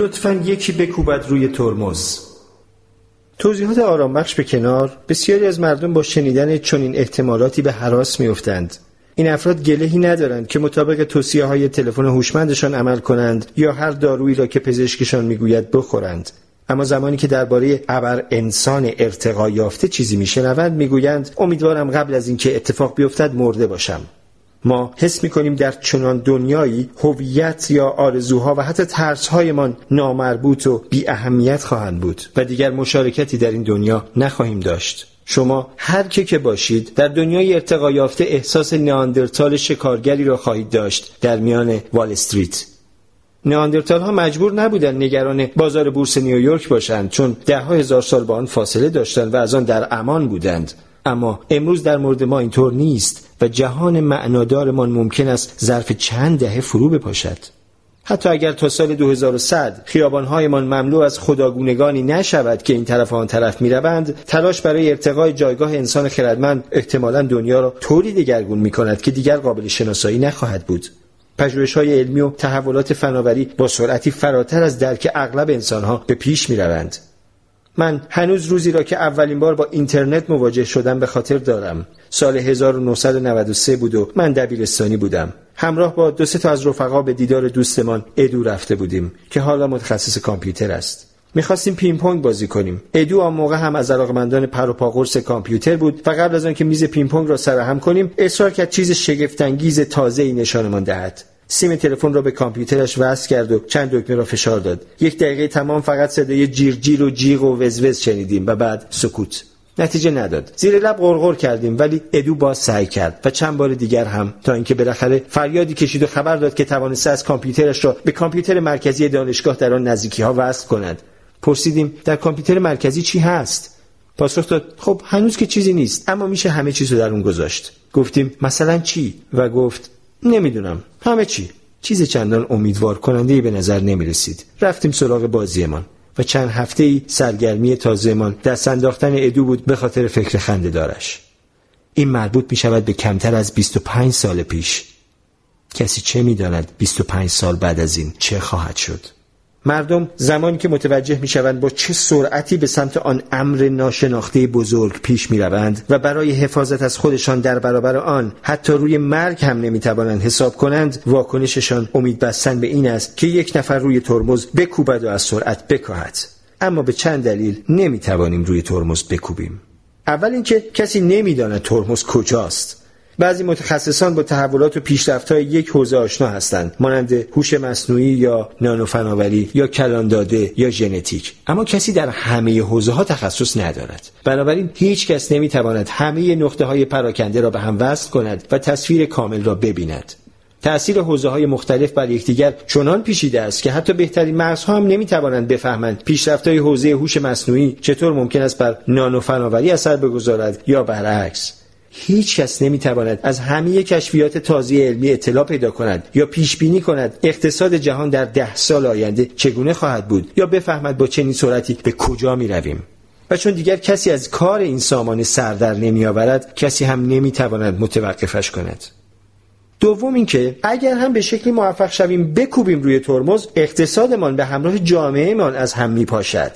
لطفاً یکی بکوبد روی ترمز. توضیحات آرام بخش به کنار، بسیاری از مردم با شنیدن چنین احتمالاتی به هراس می‌افتند. این افراد گلهی ندارند که مطابق توصیه‌های تلفن هوشمندشان عمل کنند یا هر دارویی را که پزشکشان می‌گوید بخورند. اما زمانی که درباره ابر انسان ارتقا یافته چیزی می‌شنوند، می‌گویند امیدوارم قبل از اینکه اتفاق بیفتد مرده باشم. ما حس می‌کنیم در چنان دنیایی هویت یا آرزوها و حتی ترس‌هایمان نامربوط و بی‌اهمیت خواهند بود و دیگر مشارکتی در این دنیا نخواهیم داشت. شما هر کی که باشید در دنیای ارتقا یافته احساس نئاندرتال شکارگری را خواهید داشت در میان وال استریت. نئاندرتال ها مجبور نبودند نگران بازار بورس نیویورک باشند، چون ده‌ها هزار سال با آن فاصله داشتند و از آن در امان بودند. اما امروز در مورد ما اینطور نیست و جهان معنادارمان ممکن است ظرف چند دهه فرو بپاشد. حتی اگر تا سال 2100 خیابان‌هایمان مملو از خداگونگانی نشود که این طرف و آن طرف می‌روند، تلاش برای ارتقای جایگاه انسان خردمند احتمالاً دنیا را طوری دگرگون می‌کند که دیگر قابل شناسایی نخواهد بود. پژوهش‌های علمی و تحولات فناوری با سرعتی فراتر از درک اغلب انسان‌ها به پیش می‌روند. من هنوز روزی را که اولین بار با اینترنت مواجه شدم به خاطر دارم. سال 1993 بود و من دبیرستانی بودم. همراه با دو سه تا از رفقا به دیدار دوستمان ادو رفته بودیم که حالا متخصص کامپیوتر است. می‌خواستیم پینگ پونگ بازی کنیم. ادو آن موقع هم از علاقمندان پر و پا قرص کامپیوتر بود و قبل از آن که میز پینگ پونگ را سرهم کنیم، اصرار کرد چیز شگفت‌انگیز تازه‌ای نشانمان دهد. سیم تلفن را به کامپیوترش وصل کرد و چند دکمه را فشار داد. یک دقیقه تمام فقط صدای جیرجیر و جیغ و وزوز شنیدیم و بعد سکوت. نتیجه نداد. زیر لب غرغر کردیم ولی ادو باز سعی کرد و چند بار دیگر هم، تا اینکه بالاخره فریادی کشید و خبر داد که توانسته از کامپیوترش را به کامپیوتر مرکزی دانشگاه در آن نزدیکی‌ها وصل کند. پرسیدیم در کامپیوتر مرکزی چی هست؟ پاسخ داد خب هنوز که چیزی نیست، اما میشه همه چیزو در اون گذاشت. گفتیم مثلا چی؟ و گفت نمیدونم، همه چی. چیز چندان امیدوار کننده‌ای به نظر نمی رسید. رفتیم سراغ بازیمان و چند هفته‌ای سرگرمی تازه‌مان دست انداختن ادو بود به خاطر فکر خنده‌دارش. این مربوط می شود به کمتر از 25 سال پیش. کسی چه می داند 25 سال بعد از این چه خواهد شد؟ مردم زمانی که متوجه می شوند با چه سرعتی به سمت آن امر ناشناخته بزرگ پیش می روند و برای حفاظت از خودشان در برابر آن حتی روی مرگ هم نمی توانند حساب کنند، واکنششان امید بستن به این است که یک نفر روی ترمز بکوبد و از سرعت بکاهد. اما به چند دلیل نمی توانیم روی ترمز بکوبیم. اول اینکه کسی نمی داند ترمز کجاست. بعضی متخصصان با تحولات و پیشرفت‌های یک حوزه آشنا هستند، مانند هوش مصنوعی یا نانوفناوری یا کلان داده یا ژنتیک، اما کسی در همه حوزه‌ها تخصص ندارد. بنابراین هیچ کس نمی‌تواند همه نقطه‌های پراکنده را به هم وصل کند و تصویر کامل را ببیند. تأثیر حوزه‌های مختلف بر یکدیگر چنان پیچیده است که حتی بهترین مغزها هم نمی‌توانند بفهمند پیشرفت‌های حوزه هوش مصنوعی چطور ممکن است بر نانوفناوری اثر بگذارد یا برعکس. هیچ کس نمیتواند از همه کشفیات تازه علمی اطلاع پیدا کند یا پیش بینی کند اقتصاد جهان در 10 سال آینده چگونه خواهد بود یا بفهمد با چنین سرعتی به کجا می رویم. و چون دیگر کسی از کار این سامانه سر در نمی آورد، کسی هم نمیتواند متوقفش کند. دوم اینکه اگر هم به شکلی موفق شویم بکوبیم روی ترمز، اقتصادمان به همراه جامعهمان از هم میپاشد.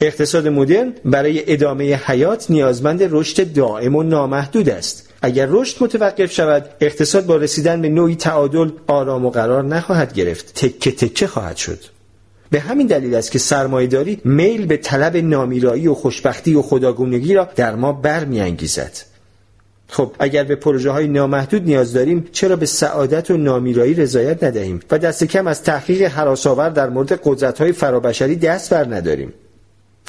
اقتصاد مدرن برای ادامه حیات نیازمند رشد دائم و نامحدود است. اگر رشد متوقف شود، اقتصاد با رسیدن به نوعی تعادل آرام و قرار نخواهد گرفت، تکه تکه خواهد شد. به همین دلیل است که سرمایه‌داری میل به طلب نامیرایی و خوشبختی و خداگونگی را در ما برمی‌انگیزد. خب اگر به پروژه‌های نامحدود نیاز داریم، چرا به سعادت و نامیرایی رضایت ندهیم و دست کم از تحقیق هراس‌آور در مورد قدرت‌های فرابشری دست برنداریم؟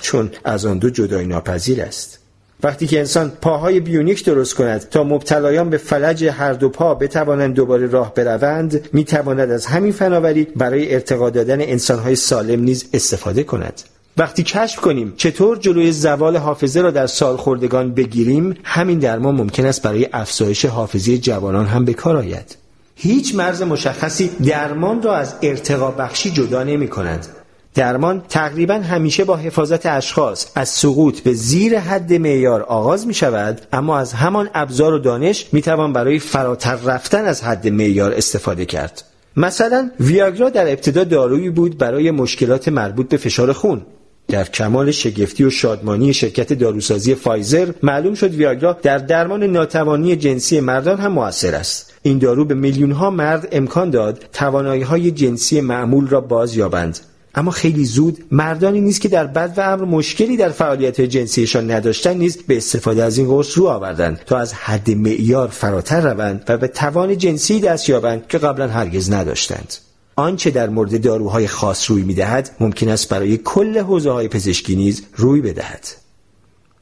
چون از آن دو جدای ناپذیر است. وقتی که انسان پاهای بیونیک درست کند تا مبتلایان به فلج هر دو پا بتوانند دوباره راه بروند، میتواند از همین فناوری برای ارتقا دادن انسانهای سالم نیز استفاده کند. وقتی کشف کنیم چطور جلوی زوال حافظه را در سالخوردگان بگیریم، همین درمان ممکن است برای افزایش حافظه جوانان هم به کار آید. هیچ مرز مشخصی درمان را از ارتقا بخشی جدا نمی‌کند. درمان تقریبا همیشه با حفاظت اشخاص از سقوط به زیر حد معیار آغاز می شود، اما از همان ابزار و دانش می توان برای فراتر رفتن از حد معیار استفاده کرد. مثلا ویاگرا در ابتدا دارویی بود برای مشکلات مربوط به فشار خون. در کمال شگفتی و شادمانی شرکت داروسازی فایزر معلوم شد ویاگرا در درمان ناتوانی جنسی مردان هم مؤثر است. این دارو به میلیون‌ها مرد امکان داد توانایی‌های جنسی معمول را باز یابند. اما خیلی زود مردانی نیز که در بد و امر مشکلی در فعالیت جنسیشان نداشتند نیز به استفاده از این قرص رو آوردند تا از حد معیار فراتر روند و به توان جنسی دست یابند که قبلا هرگز نداشتند. آنچه در مورد داروهای خاص روی می‌دهد ممکن است برای کل حوزه‌های پزشکی نیز روی بدهد.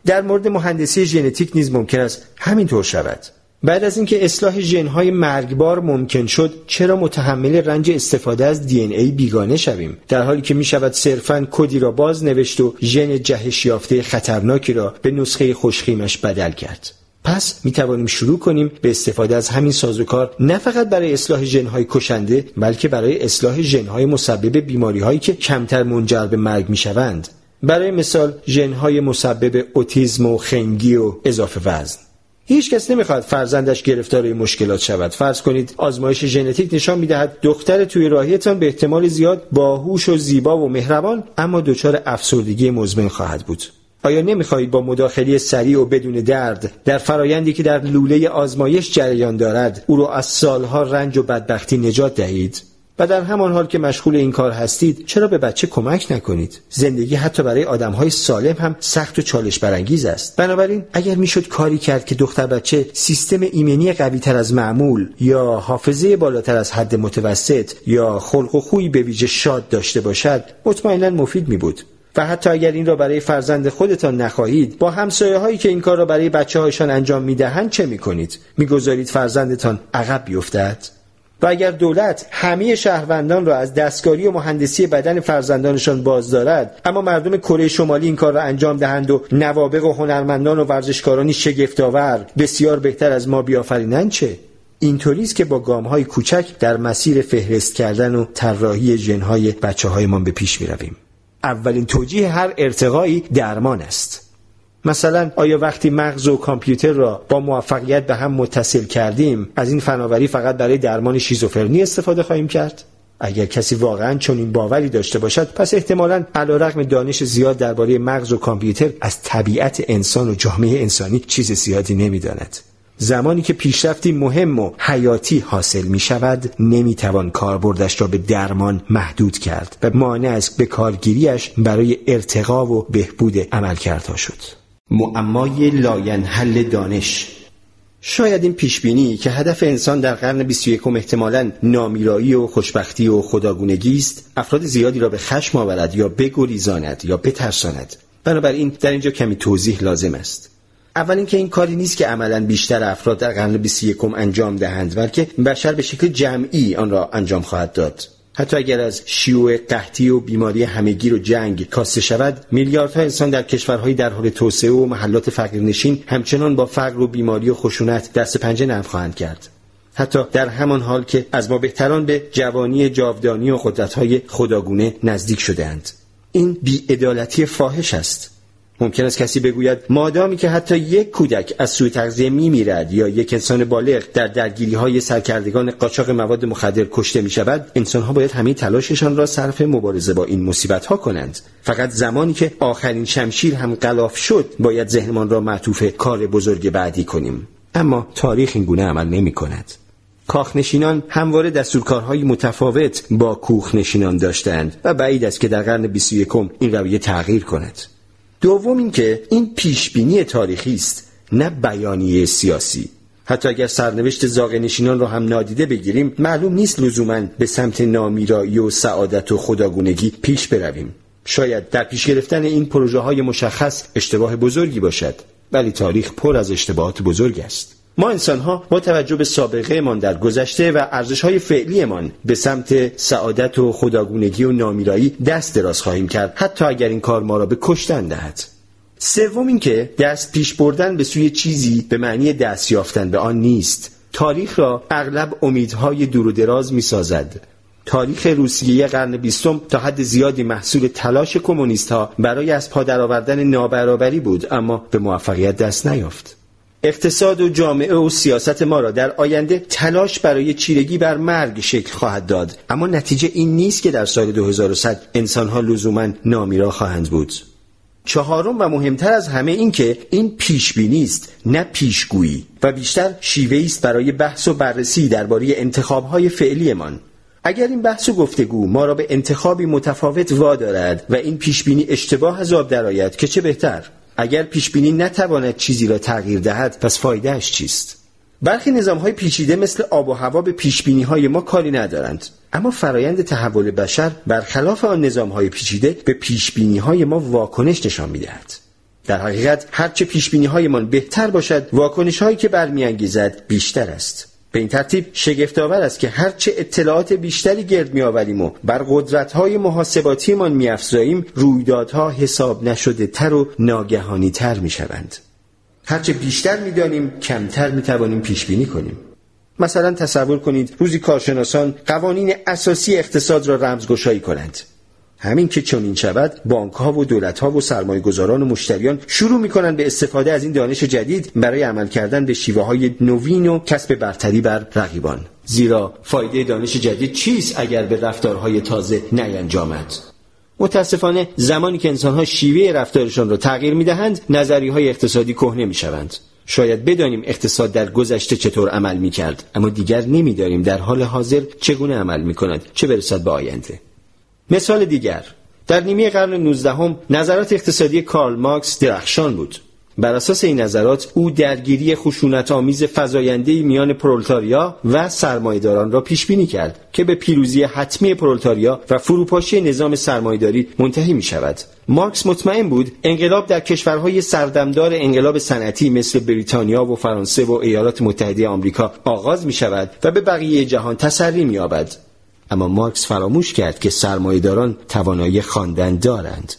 در مورد مهندسی ژنتیک نیز ممکن است همینطور شود. بعد از اینکه اصلاح ژن‌های مرگبار ممکن شد، چرا متحمل رنج استفاده از DNA بیگانه شویم، در حالی که میشود صرفاً کدی را باز نوشت و ژن جهش یافته خطرناکی را به نسخه خوشخیمش بدل کرد. پس میتوانیم شروع کنیم به استفاده از همین سازوکار نه فقط برای اصلاح ژن‌های کشنده، بلکه برای اصلاح ژن‌های مسبب بیماری‌هایی که کمتر منجر به مرگ میشوند. برای مثال ژن‌های مسبب اوتیسم و خنگی و اضافه وزن. هیچ کس نمیخواد فرزندش گرفتار این مشکلات شود. فرض کنید آزمایش ژنتیک نشان میدهد دختر توی راهیتان به احتمال زیاد باهوش و زیبا و مهربان اما دچار افسردگی مزمن خواهد بود. آیا نمیخواهید با مداخله سریع و بدون درد در فرایندی که در لوله آزمایش جریان دارد او را از سالها رنج و بدبختی نجات دهید؟ و در همان حال که مشغول این کار هستید چرا به بچه کمک نکنید؟ زندگی حتی برای آدم‌های سالم هم سخت و چالش برانگیز است. بنابراین اگر میشد کاری کرد که دختر بچه سیستم ایمنی قوی‌تر از معمول یا حافظه بالاتر از حد متوسط یا خلق و خوی به ویژه شاد داشته باشد، مطمئناً مفید می‌بود. و حتی اگر این را برای فرزند خودتان نخواهید، با همسایه‌هایی که این کار را برای بچه‌هایشان انجام می‌دهند چه می‌کنید؟ می‌گذارید فرزندتان عقب بیفتد؟ و اگر دولت همه شهروندان را از دستکاری و مهندسی بدن فرزندانشان بازدارد، اما مردم کره شمالی این کار را انجام دهند و نوابغ و هنرمندان و ورزشکارانی شگفت‌آور بسیار بهتر از ما بیافرینند چه؟ اینطوری است که با گام‌های کوچک در مسیر فهرست کردن و طراحی ژن‌های بچه‌هایمان به پیش می‌رویم. اولین توجیه هر ارتقایی درمان است. مثلا آیا وقتی مغز و کامپیوتر را با موفقیت به هم متصل کردیم از این فناوری فقط برای درمان شیزوفرنی استفاده خواهیم کرد؟ اگر کسی واقعا چنین باوری داشته باشد، پس احتمالاً علیرغم دانش زیاد درباره مغز و کامپیوتر از طبیعت انسان و جامعه انسانی چیز زیادی نمی‌داند. زمانی که پیشرفتی مهم و حیاتی حاصل می‌شود، نمی‌توان کاربردش را به درمان محدود کرد و مانع از بکارگیریش برای ارتقا و بهبود عملکردها شد. معمای لاینحل دانش. شاید این پیشبینی که هدف انسان در قرن 21 احتمالاً نامیرایی و خوشبختی و خداگونگی است، افراد زیادی را به خشم آورد یا بگریزاند یا بترساند. بنابراین در اینجا کمی توضیح لازم است. اول اینکه این کاری نیست که عملاً بیشتر افراد در قرن 21 انجام دهند، بلکه بشر به شکل جمعی آن را انجام خواهد داد. حتی اگر از شیوع قحطی و بیماری همه‌گیر و جنگ کاسته شود، میلیاردها انسان در کشورهای در حال توسعه و محلات فقیرنشین همچنان با فقر و بیماری و خشونت دست پنجه نرم خواهند کرد. حتی در همان حال که از ما بهتران به جوانی جاودانی و قدرت‌های خداگونه نزدیک شده‌اند. این بی‌عدالتی فاحش است. ممکن است کسی بگوید مادامی که حتی یک کودک از سوء تغذیه می‌میرد یا یک انسان بالغ در درگیری‌های سرکردگان قاچاق مواد مخدر کشته می‌شود، انسان‌ها باید همه تلاششان را صرف مبارزه با این مصیبت‌ها کنند. فقط زمانی که آخرین شمشیر هم غلاف شد، باید ذهنمان را معطوف کار بزرگ بعدی کنیم. اما تاریخ این گونه عمل نمی‌کند. کاخنشینان همواره دستورکارهای متفاوت با کوخنشینان داشتند و بعید است که در قرن 21 این رویه تغییر کند. دوم اینکه این پیشبینی تاریخی است، نه بیانیه سیاسی. حتی اگر سرنوشت زاغنشینان را هم نادیده بگیریم، معلوم نیست لزوماً به سمت نامیرایی و سعادت و خداگونگی پیش برویم. شاید در پیش گرفتن این پروژه های مشخص اشتباه بزرگی باشد، ولی تاریخ پر از اشتباهات بزرگ است. ما انسان‌ها با توجه به سابقه‌مان در گذشته و ارزش‌های فعلیمان به سمت سعادت و خداگونگی و نامیرایی دست دراز خواهیم کرد، حتی اگر این کار ما را به کشتن دهد. سوم اینکه دست پیش بردن به سوی چیزی به معنی دست یافتن به آن نیست. تاریخ را اغلب امیدهای دور و دراز می‌سازد. تاریخ روسیه قرن 20 تا حد زیادی محصول تلاش کمونیست‌ها برای از پا درآوردن نابرابری بود، اما به موفقیت دست نیافت. اقتصاد و جامعه و سیاست ما را در آینده تلاش برای چیرگی بر مرگ شکل خواهد داد، اما نتیجه این نیست که در سال 2100 انسان‌ها لزوماً نامیرا خواهند بود. چهارم و مهمتر از همه این که این پیشبینی است نه پیشگویی و بیشتر شیوه‌ای است برای بحث و بررسی درباره انتخاب‌های فعلیمان. اگر این بحث و گفتگو ما را به انتخابی متفاوت وادارد و این پیشبینی اشتباه از آب درآید که چه بهتر. اگر پیشبینی نتواند چیزی را تغییر دهد پس فایدهش چیست؟ برخی نظام‌های پیچیده مثل آب و هوا به پیشبینی‌های ما کاری ندارند، اما فرایند تحول بشر برخلاف آن نظام‌های پیچیده به پیشبینی‌های ما واکنش نشان می‌دهد. در حقیقت هرچه پیشبینی‌هایمان بهتر باشد، واکنش‌هایی که برمی‌انگیزد بیشتر است. به این ترتیب شگفت‌آور است که هرچه اطلاعات بیشتری گرد می‌آوریم و بر قدرت‌های محاسباتیمان می‌افزاییم، رویدادها حساب نشده‌تر و ناگهانی‌تر می‌شوند. هرچه بیشتر می‌دانیم، کمتر می‌توانیم پیش‌بینی کنیم. مثلا تصور کنید روزی کارشناسان قوانین اساسی اقتصاد را رمزگشایی کنند. همین که چنین شود، بانک‌ها و دولت‌ها و سرمایه‌گذاران و مشتریان شروع می‌کنند به استفاده از این دانش جدید برای عمل کردن به شیوه‌های نوین و کسب برتری بر رقیبان. زیرا فایده دانش جدید چیست اگر به رفتارهای تازه نینجامد؟ متأسفانه زمانی که انسان‌ها شیوه رفتارشان را تغییر می‌دهند، نظریه‌های اقتصادی کهنه می‌شوند. شاید بدانیم اقتصاد در گذشته چطور عمل می‌کرد، اما دیگر نمی‌دانیم در حال حاضر چگونه عمل می‌کند، چه برسد به آینده. مثال دیگر، در نیمه قرن 19 نظرات اقتصادی کارل مارکس درخشان بود. بر اساس این نظرات او درگیری خشونت‌آمیز فزاینده‌ای میان پرولتاریا و سرمایه‌داران را پیش‌بینی کرد که به پیروزی حتمی پرولتاریا و فروپاشی نظام سرمایه‌داری منتهی می‌شود. مارکس مطمئن بود انقلاب در کشورهای سردمدار انقلاب صنعتی مثل بریتانیا و فرانسه و ایالات متحده آمریکا آغاز می‌شود و به بقیه جهان تسری می‌یابد. اما مارکس فراموش کرد که سرمایه‌داران توانایی خواندن دارند.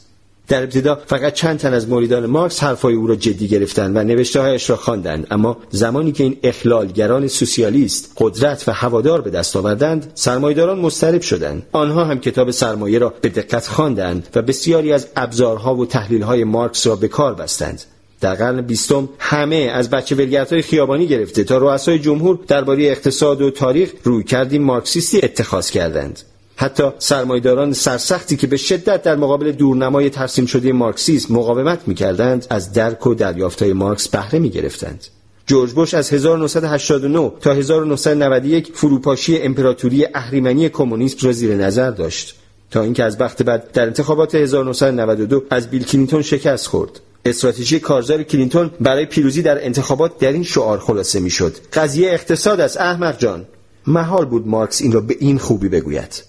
در ابتدا فقط چند تن از موریدان مارکس حرفای او را جدی گرفتند و نوشته‌هایش را خواندند، اما زمانی که این اخلالگران سوسیالیست قدرت و هوادار به دست آوردند، سرمایه‌داران مضطرب شدند. آنها هم کتاب سرمایه را به دقت خواندند و بسیاری از ابزارها و تحلیل‌های مارکس را به کار بستند. در قرن 20 همه از بچه ولگرت‌های خیابانی گرفته تا رؤسای جمهور درباره اقتصاد و تاریخ رویکردی مارکسیستی اتخاذ کردند. حتی سرمایه‌داران سرسختی که به شدت در مقابل دورنمای ترسیم شده مارکسیسم مقاومت می‌کردند، از درک و دریافت‌های مارکس بهره می‌گرفتند. جورج بوش از 1989 تا 1991 فروپاشی امپراتوری اهریمنی کمونیسم را زیر نظر داشت، تا اینکه از وقت بعد در انتخابات 1992 از بیل کلینتون شکست خورد. استراتژی کارزار کلینتون برای پیروزی در انتخابات در این شعار خلاصه می‌شد: قضیه اقتصاد است احمق جان. محال بود مارکس این را به این خوبی بگوید.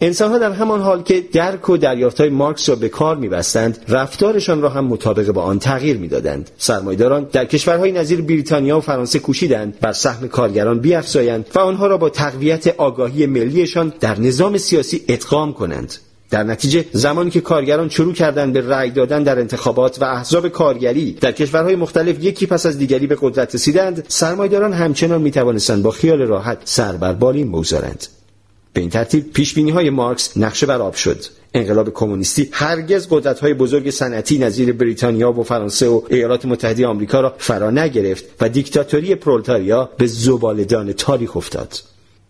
انسان‌ها در همان حال که درک و دریافت‌های مارکس را به کار می‌بستند، رفتارشان را هم مطابق با آن تغییر می‌دادند. سرمایه‌داران در کشورهای نظیر بریتانیا و فرانسه کوشیدند بر سهم کارگران بیفزایند و آنها را با تقویت آگاهی ملیشان در نظام سیاسی ادغام کنند. در نتیجه زمانی که کارگران شروع کردند به رأی دادن در انتخابات و احزاب کارگری در کشورهای مختلف یکی پس از دیگری به قدرت رسیدند، سرمایه‌داران همچنان می‌توانستند با خیال راحت سر بر بالین بگذارند. به این ترتیب پیش‌بینی‌های مارکس نقشه بر آب شد. انقلاب کمونیستی هرگز قدرت‌های بزرگ صنعتی نظیر بریتانیا و فرانسه و ایالات متحده آمریکا را فرا نگرفت و دیکتاتوری پرولتاریا به زباله‌دان تاریخ افتاد.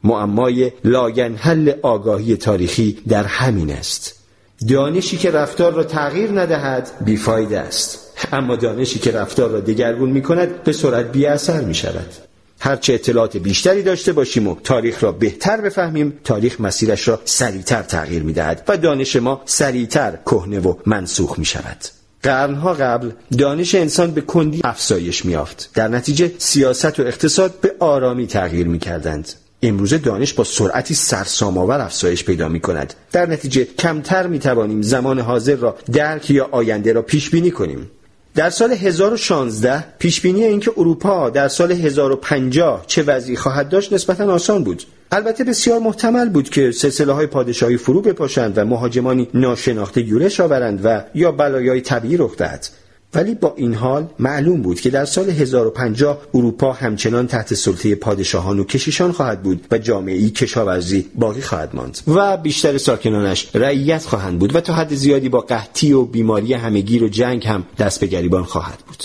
معمای لاینحل آگاهی تاریخی در همین است. دانشی که رفتار را تغییر ندهد بیفایده است، اما دانشی که رفتار را دگرگون می‌کند به سرعت بی‌اثر می‌شود. هرچه اطلاعات بیشتری داشته باشیم و تاریخ را بهتر بفهمیم، تاریخ مسیرش را سریعتر تغییر می‌دهد و دانش ما سریعتر کهنه و منسوخ می‌شود. قرنها قبل دانش انسان به کندی افزایش می‌یافت، در نتیجه سیاست و اقتصاد به آرامی تغییر می‌کردند. امروزه دانش با سرعتی سرسام‌آور افزایش پیدا می‌کند، در نتیجه کمتر می‌توانیم زمان حاضر را درک یا آینده را پیش‌بینی کنیم. در سال 1016 پیش‌بینی اینکه اروپا در سال 1050 چه وضعی خواهد داشت نسبتاً آسان بود. البته بسیار محتمل بود که سلسله‌های پادشاهی فرو بپاشند و مهاجمانی ناشناخته یورش آورند و یا بلایای طبیعی رخ دهد، ولی با این حال معلوم بود که در سال 1050 اروپا همچنان تحت سلطه پادشاهان و کشیشان خواهد بود و جامعه‌ای کشاورزی باقی خواهد ماند و بیشتر ساکنانش رعیت خواهند بود و تا حد زیادی با قحطی و بیماری همه‌گیر و جنگ هم دست به گریبان خواهد بود.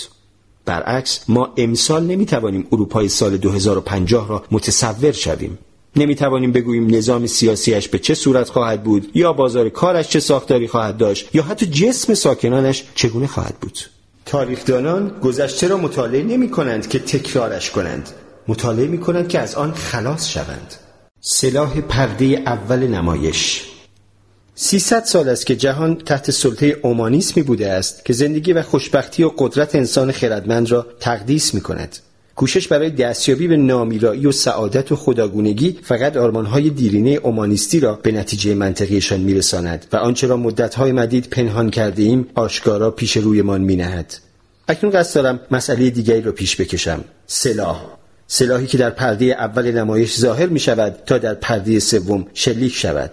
برعکس ما امسال نمیتوانیم اروپای سال 2050 را متصور شویم. نمیتوانیم بگوییم نظام سیاسیش به چه صورت خواهد بود، یا بازار کارش چه ساختاری خواهد داشت، یا حتی جسم ساکنانش چگونه خواهد بود. تاریخدانان گذشته را مطالعه نمی کنند که تکرارش کنند، مطالعه می کنند که از آن خلاص شوند. سلاح پرده اول نمایش. 300 سال است که جهان تحت سلطه اومانیسمی بوده است که زندگی و خوشبختی و قدرت انسان خردمند را تقدیس می کند. کوشش برای دستیابی به نامیرایی و سعادت و خداگونگی فقط آرمانهای دیرینه اومانیستی را به نتیجه منطقیشان میرساند و آنچه را مدت‌های مدید پنهان کرده ایم آشکارا پیش رویمان مینهد. اکنون قصد دارم مسئله دیگری را پیش بکشم. سلاحی که در پرده اول نمایش ظاهر می شود تا در پرده سوم شلیک شود.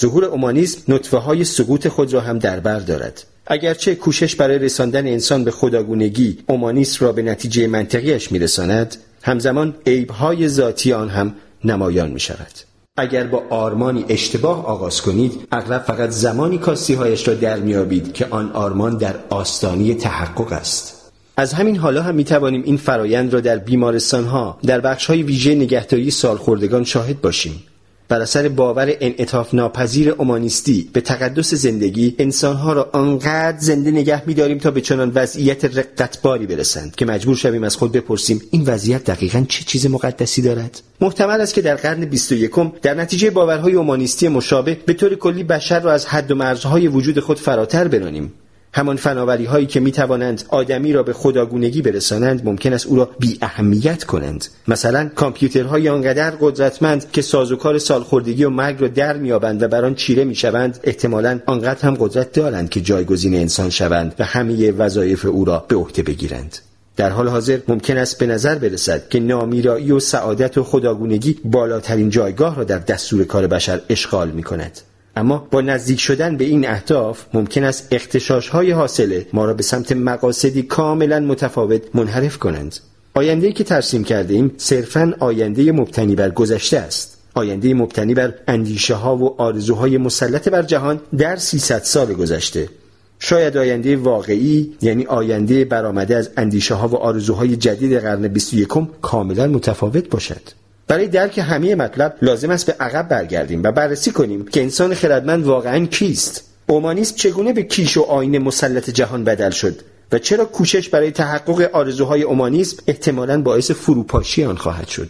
ظهور اومانیسم نطفه‌های سقوط خود را هم در بر دارد. اگرچه کوشش برای رساندن انسان به خداگونگی اومانیسم را به نتیجه منطقیش میرساند، همزمان عیب‌های ذاتی آن هم نمایان می‌شود. اگر با آرمانی اشتباه آغاز کنید، اغلب فقط زمانی کاستی‌هایش را درمی‌یابید که آن آرمان در آستانه تحقق است. از همین حالا هم می‌توانیم این فرایند را در بیمارستان‌ها، در بخش‌های ویژه نگهداری سالخوردگان شاهد باشیم. بر اثر باور انعطاف ناپذیر اومانیستی به تقدس زندگی، انسانها را آنقدر زنده نگه می‌داریم تا به چنان وضعیت رقتباری برسند که مجبور شویم از خود بپرسیم این وضعیت دقیقاً چه چیز مقدسی دارد. محتمل است که در قرن 21 در نتیجه باورهای اومانیستی مشابه به طور کلی بشر را از حد و مرزهای وجود خود فراتر برانیم. همان فناوری‌هایی که می‌توانند آدمی را به خداگونگی برسانند ممکن است او را بی اهمیت کنند. مثلا کامپیوترهای آنقدر قدرتمند که سازوکار سالخوردگی و مرگ را درمی‌یابند و بر آن چیره می‌شوند، احتمالاً آنقدر هم قدرت دارند که جایگزین انسان شوند و همه وظایف او را به عهده بگیرند. در حال حاضر ممکن است به نظر برسد که نامیرایی و سعادت و خداگونگی بالاترین جایگاه را در دستور کار بشر اشغال می‌کند. اما با نزدیک شدن به این اهداف ممکن است اغتشاش‌های حاصله ما را به سمت مقاصدی کاملا متفاوت منحرف کنند. آینده‌ای که ترسیم کرده ایم صرفاً آینده مبتنی بر گذشته است. آینده مبتنی بر اندیشه‌ها و آرزوهای مسلط بر جهان در 300 سال گذشته. شاید آینده واقعی، یعنی آینده برآمده از اندیشه‌ها و آرزوهای جدید قرن 21 کاملا متفاوت باشد. برای درک همه مطلب لازم است به عقب برگردیم و بررسی کنیم که انسان خردمند واقعاً کیست؟ اومانیسم چگونه به کیش و آینه مسلط جهان بدل شد و چرا کوشش برای تحقق آرزوهای اومانیسم احتمالاً باعث فروپاشی آن خواهد شد؟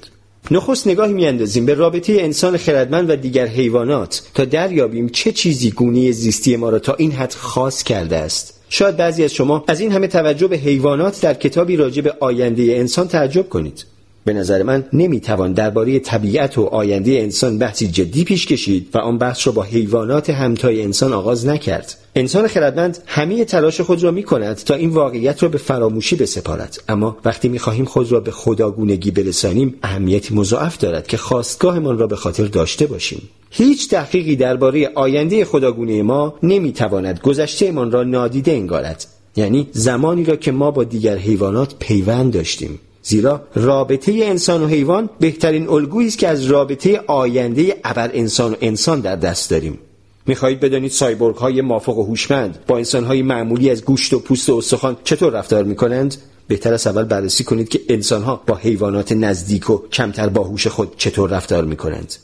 نخست نگاهی می‌اندازیم به رابطه انسان خردمند و دیگر حیوانات تا دریابیم چه چیزی گونه زیستی ما را تا این حد خاص کرده است. شاید بعضی از شما از این همه توجه به حیوانات در کتابی راجع به آینده انسان تعجب کنید. به نظر من نمیتوان درباره طبیعت و آینده انسان بحثی جدی پیش کشید و آن بحث را با حیوانات همتای انسان آغاز نکرد. انسان خردمند همه تلاش خود را میکند تا این واقعیت را به فراموشی بسپارد، اما وقتی میخواهیم خود را به خداگونگی برسانیم اهمیتی مضاعف دارد که خواستگاهمان را به خاطر داشته باشیم. هیچ تحقیقی درباره آینده خداگونه ما نمیتواند گذشتهمان را نادیده انگارد، یعنی زمانی را که ما با دیگر حیوانات پیوند داشتیم. زیرا رابطه انسان و حیوان بهترین الگویی است که از رابطه آینده ابر انسان و انسان در دست داریم. می‌خواهید بدانید سایبورگ‌های مافوق و هوشمند با انسان‌های معمولی از گوشت و پوست و استخوان چطور رفتار می‌کنند؟ بهتر است اول بررسی کنید که انسان‌ها با حیوانات نزدیک و کمتر باهوش خود چطور رفتار می‌کنند.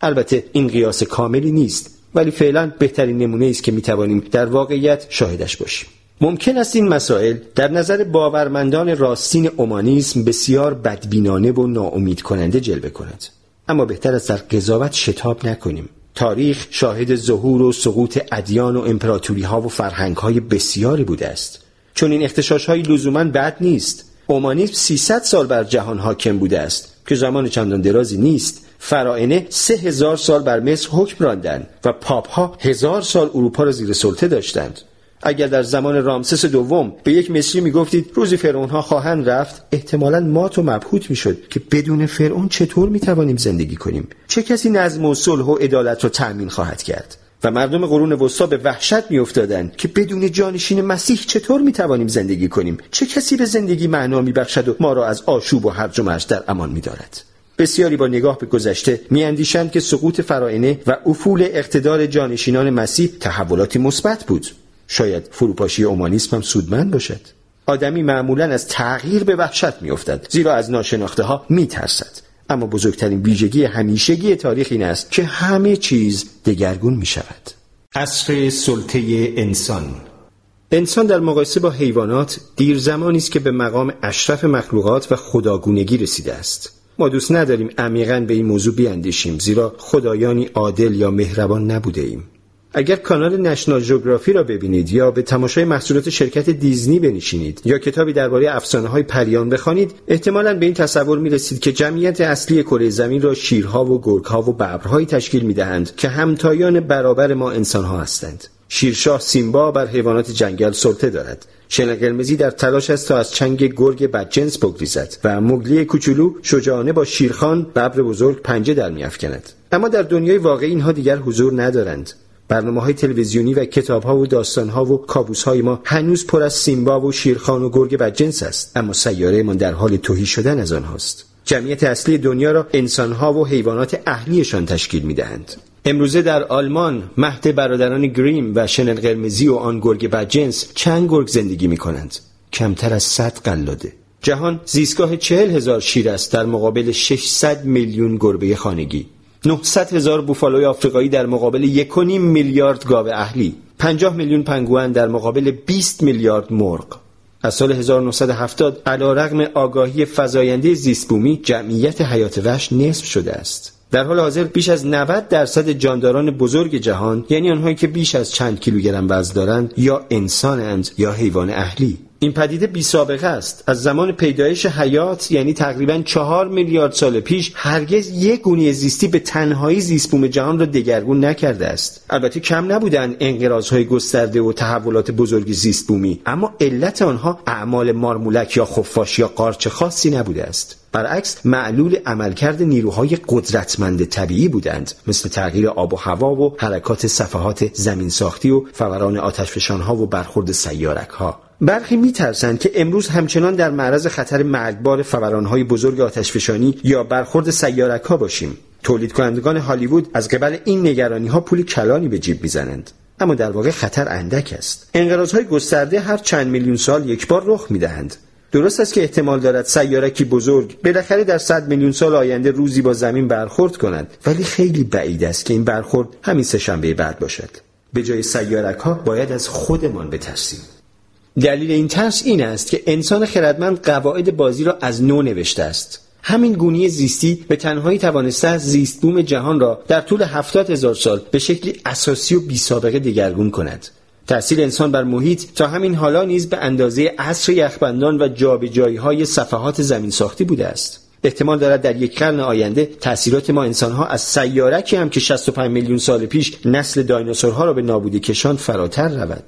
البته این قیاس کاملی نیست، ولی فعلاً بهترین نمونه‌ای است که می‌توانیم در واقعیت شاهدش باشیم. ممکن است این مسائل در نظر باورمندان راستین اومانیسم بسیار بدبینانه و ناامید کننده جلوه کند، اما بهتر است در قضاوت شتاب نکنیم. تاریخ شاهد ظهور و سقوط ادیان و امپراتوری‌ها و فرهنگ‌های بسیاری بوده است. چون این اغتشاش‌های لزوماً بد نیست. اومانیسم 300 سال بر جهان حاکم بوده است که زمان چندان درازی نیست. فراعنه 3000 سال بر مصر حکم راندند و پاپ‌ها 1000 سال اروپا را زیر سلطه داشتند. اگر در زمان رامسس دوم به یک مصری میگفتید روزی فرعون‌ها خواهند رفت، احتمالاً مات و مبهوت میشد که بدون فرعون چطور میتوانیم زندگی کنیم؟ چه کسی نظم و صلح و عدالت را تأمین خواهد کرد؟ و مردم قرون وسطی به وحشت میافتادند که بدون جانشین مسیح چطور میتوانیم زندگی کنیم؟ چه کسی به زندگی معنا میبخشد و ما را از آشوب و هرج و مرج در امان می‌دارد؟ بسیاری با نگاه به گذشته میاندیشند که سقوط فراعنه و افول اقتدار جانشینان مسیح تحولاتی مثبت بود. شاید فروپاشی اومانیسم هم سودمند باشد. آدمی معمولاً از تغییر به وحشت می‌افتد، زیرا از ناشناخته‌ها می‌ترسد. اما بزرگترین ویژگی همیشگی تاریخ این است که همه چیز دگرگون می‌شود. عصر سلطه انسان. انسان در مقایسه با حیوانات دیر زمانی است که به مقام اشرف مخلوقات و خداگونگی رسیده است. ما دوست نداریم عمیقاً به این موضوع بیاندیشیم، زیرا خدایانی عادل یا مهربان نبوده ایم. اگر کانال نشنال جئوگرافی را ببینید، یا به تماشای محصولات شرکت دیزنی بنشینید، یا کتابی درباره افسانه‌های پریان بخوانید، احتمالاً به این تصور می‌رسید که جمعیت اصلی کره زمین را شیرها و گرگها و ببرهایی تشکیل می‌دهند که همتایان برابر ما انسان‌ها هستند. شیرشاه سیمبا بر حیوانات جنگل سلطه دارد. شن قرمزی در تلاش است تا از چنگ گرگ بدجنس بگریزد و مگلی کوچولو شجاعانه با شیرخان ببر بزرگ پنجه در می‌افکند. اما در دنیای واقعی اینها دیگر حضور ندارند. برنامه‌های تلویزیونی و کتاب‌ها و داستان‌ها و کابوس‌های ما هنوز پر از سیمبا و شیرخان و گرگ بدجنس است، اما سیاره‌مان در حال تهی شدن از آنهاست. جمعیت اصلی دنیا را انسان‌ها و حیوانات اهلیشان تشکیل می‌دهند. امروزه در آلمان مهد برادران گریم و شنل قرمزی و آن گرگ بدجنس چند گرگ زندگی می‌کنند، کمتر از 100 قلاده. جهان زیستگاه 40,000 شیر است در مقابل 600 میلیون گربه خانگی. 900,000 بوفالوی آفریقایی در مقابل 1.5 میلیارد گاو اهلی، 50 میلیون پنگوئن در مقابل 20 میلیارد مرغ. از سال 1970 علیرغم آگاهی فزاینده زیست بومی، جمعیت حیات وحش نصف شده است. در حال حاضر بیش از 90% جانداران بزرگ جهان، یعنی آنهایی که بیش از چند کیلوگرم وزن دارند، یا انسانند یا حیوان اهلی. این پدیده بی سابقه است. از زمان پیدایش حیات، یعنی تقریباً 4 میلیارد سال پیش، هرگز یک گونه زیستی به تنهایی زیست بوم جهان را دگرگون نکرده است. البته کم نبودند انقراض‌های گسترده و تحولات بزرگ زیست بومی، اما علت آنها اعمال مارمولک یا خفاش یا قارچ خاصی نبوده است. برعکس، معلول عملکرد نیروهای قدرتمند طبیعی بودند، مثل تغییر آب و هوا و حرکات صفحات زمین ساختی و فوران آتشفشان‌ها و برخورد سیارک‌ها. برخی می‌ترسند که امروز همچنان در معرض خطر مرگبار فوران‌های بزرگ آتشفشانی یا برخورد سیارک‌ها باشیم. تولیدکنندگان هالیوود از قبل این نگرانی‌ها پول کلانی به جیب می‌زنند، اما در واقع خطر اندک است. انقراض‌های گسترده هر چند میلیون سال یک بار رخ می‌دهند. درست است که احتمال دارد سیارکی بزرگ بالاخره در 100 میلیون سال آینده روزی با زمین برخورد کند، ولی خیلی بعید است که این برخورد همین سه‌شنبه بعد باشد. به جای سیارک‌ها باید از خودمان بترسیم. دلیل این ترس این است که انسان خردمند قواعد بازی را از نو نوشته است. همین گونه زیستی به تنهایی توانسته است زیست بوم جهان را در طول 70,000 سال به شکلی اساسی و بی‌سابقه دگرگون کند. تأثیر انسان بر محیط تا همین حالا نیز به اندازه عصر یخبندان و جابجایی‌های صفحات زمین ساختی بوده است. احتمال دارد در یک قرن آینده تأثیرات ما انسان‌ها از سیارکی هم که 65 میلیون سال پیش نسل دایناسورها را به نابودی کشان فراتر رود.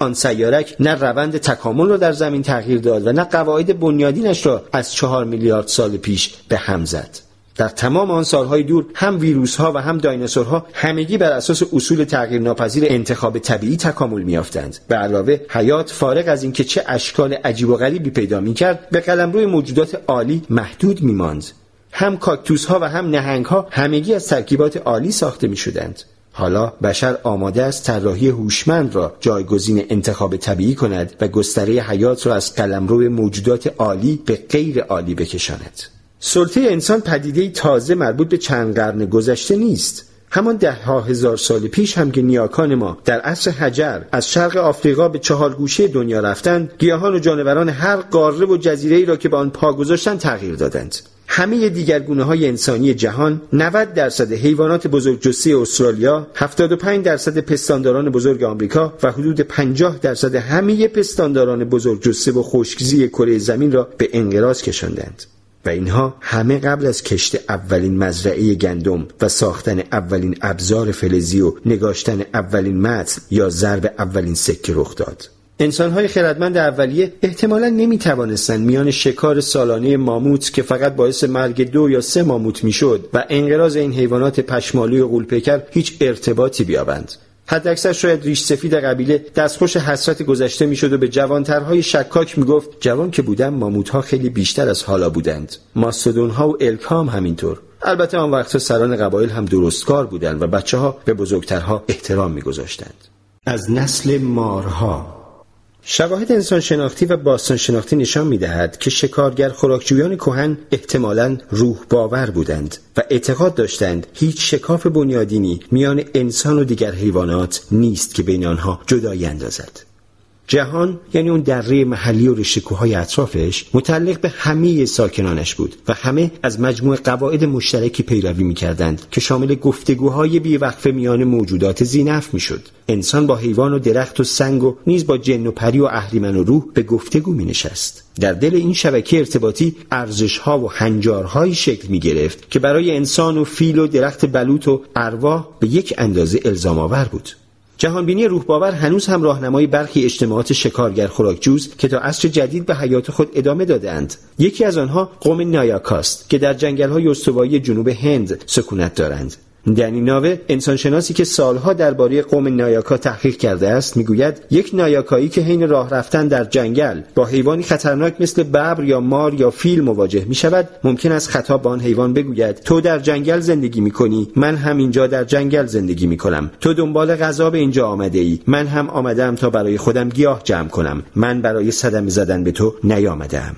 آن سیارک نه روند تکامل را در زمین تغییر داد و نه قواعد بنیادینش را از 4 میلیارد سال پیش به هم زد. در تمام آن سالهای دور هم ویروس‌ها و هم دایناسورها همگی بر اساس اصول تغییرناپذیر انتخاب طبیعی تکامل می‌یافتند. به علاوه حیات فارغ از اینکه چه اشکال عجیب و غریبی پیدا می‌کرد، به قلمروی موجودات عالی محدود می‌ماند. هم کاکتوس‌ها و هم نهنگ‌ها همگی از ترکیبات عالی ساخته می‌شدند. حالا بشر آماده است طراحی هوشمند را جایگزین انتخاب طبیعی کند و گستره حیات را از قلمرو موجودات عالی به غیر عالی بکشاند. سلطه انسان پدیده‌ای تازه مربوط به چند قرن گذشته نیست. همان ده‌ها هزار سال پیش هم که نیاکان ما در عصر حجر از شرق آفریقا به 4 گوشه دنیا رفتند، گیاهان و جانوران هر قاره و جزیره‌ای را که به آن پا گذاشتند تغییر دادند. همه دیگر گونه‌های انسانی جهان، 90% حیوانات بزرگ جثه استرالیا، 75% پستانداران بزرگ آمریکا و حدود 50% همه پستانداران بزرگ جثه و خشکزی کره زمین را به انقراض کشاندند. و اینها همه قبل از کشت اولین مزرعه گندم و ساختن اولین ابزار فلزی و نگاشتن اولین متن یا ضرب اولین سکه رخ داد. انسان‌های خردمند اولیه احتمالاً نمی‌توانستند میان شکار سالانه ماموت که فقط باعث مرگ 2 یا 3 ماموت میشد و انقراض این حیوانات پشمالوی و غولپیکر هیچ ارتباطی بیابند. حداکثر شاید ریش سفید قبیله دستخوش حسرت گذشته میشد و به جوانترهای شکاک میگفت جوان که بودم ماموت‌ها خیلی بیشتر از حالا بودند. ماستودون‌ها و الک‌ها هم همینطور. البته آن وقت‌ها سران قبایل هم درستکار بودند و بچه‌ها به بزرگترها احترام می‌گذاشتند. از نسل مارها. شواهد انسانشناختی و باستانشناختی نشان می‌دهد که شکارگر خوراکجویان کهن احتمالاً روح باور بودند و اعتقاد داشتند هیچ شکاف بنیادینی میان انسان و دیگر حیوانات نیست که بین آنها جدایی اندازد. جهان، یعنی اون دره محلی و رشته‌کوه‌های اطرافش، متعلق به همه ساکنانش بود و همه از مجموع قواعد مشترکی پیروی می‌کردند که شامل گفتگوهای بیوقفه میان موجودات ذی‌نفع می‌شد. انسان با حیوان و درخت و سنگ و نیز با جن و پری و اهریمن و روح به گفتگو می‌نشست. در دل این شبکه ارتباطی ارزش‌ها و هنجارهایی شکل می‌گرفت که برای انسان و فیل و درخت بلوط و ارواح به یک اندازه الزام‌آور بود. جهانبینی روح باور هنوز هم راهنمای برخی اجتماعات شکارگر خوراکجوست که تا عصر جدید به حیات خود ادامه داده‌اند. یکی از آنها قوم نایاکاست که در جنگل‌های استوایی جنوب هند سکونت دارند. دنی ناوه، انسانشناسی که سالها درباره قوم نایاکا تحقیق کرده است، میگوید یک نایاکایی که حین راه رفتن در جنگل با حیوانی خطرناک مثل ببر یا مار یا فیل مواجه می‌شود، ممکن است خطاب به آن حیوان بگوید: تو در جنگل زندگی می‌کنی، من هم اینجا در جنگل زندگی می‌کنم. تو دنبال غذا به اینجا آمده‌ای، من هم آمدم تا برای خودم گیاه جمع کنم. من برای صدمه زدن به تو نیامدم.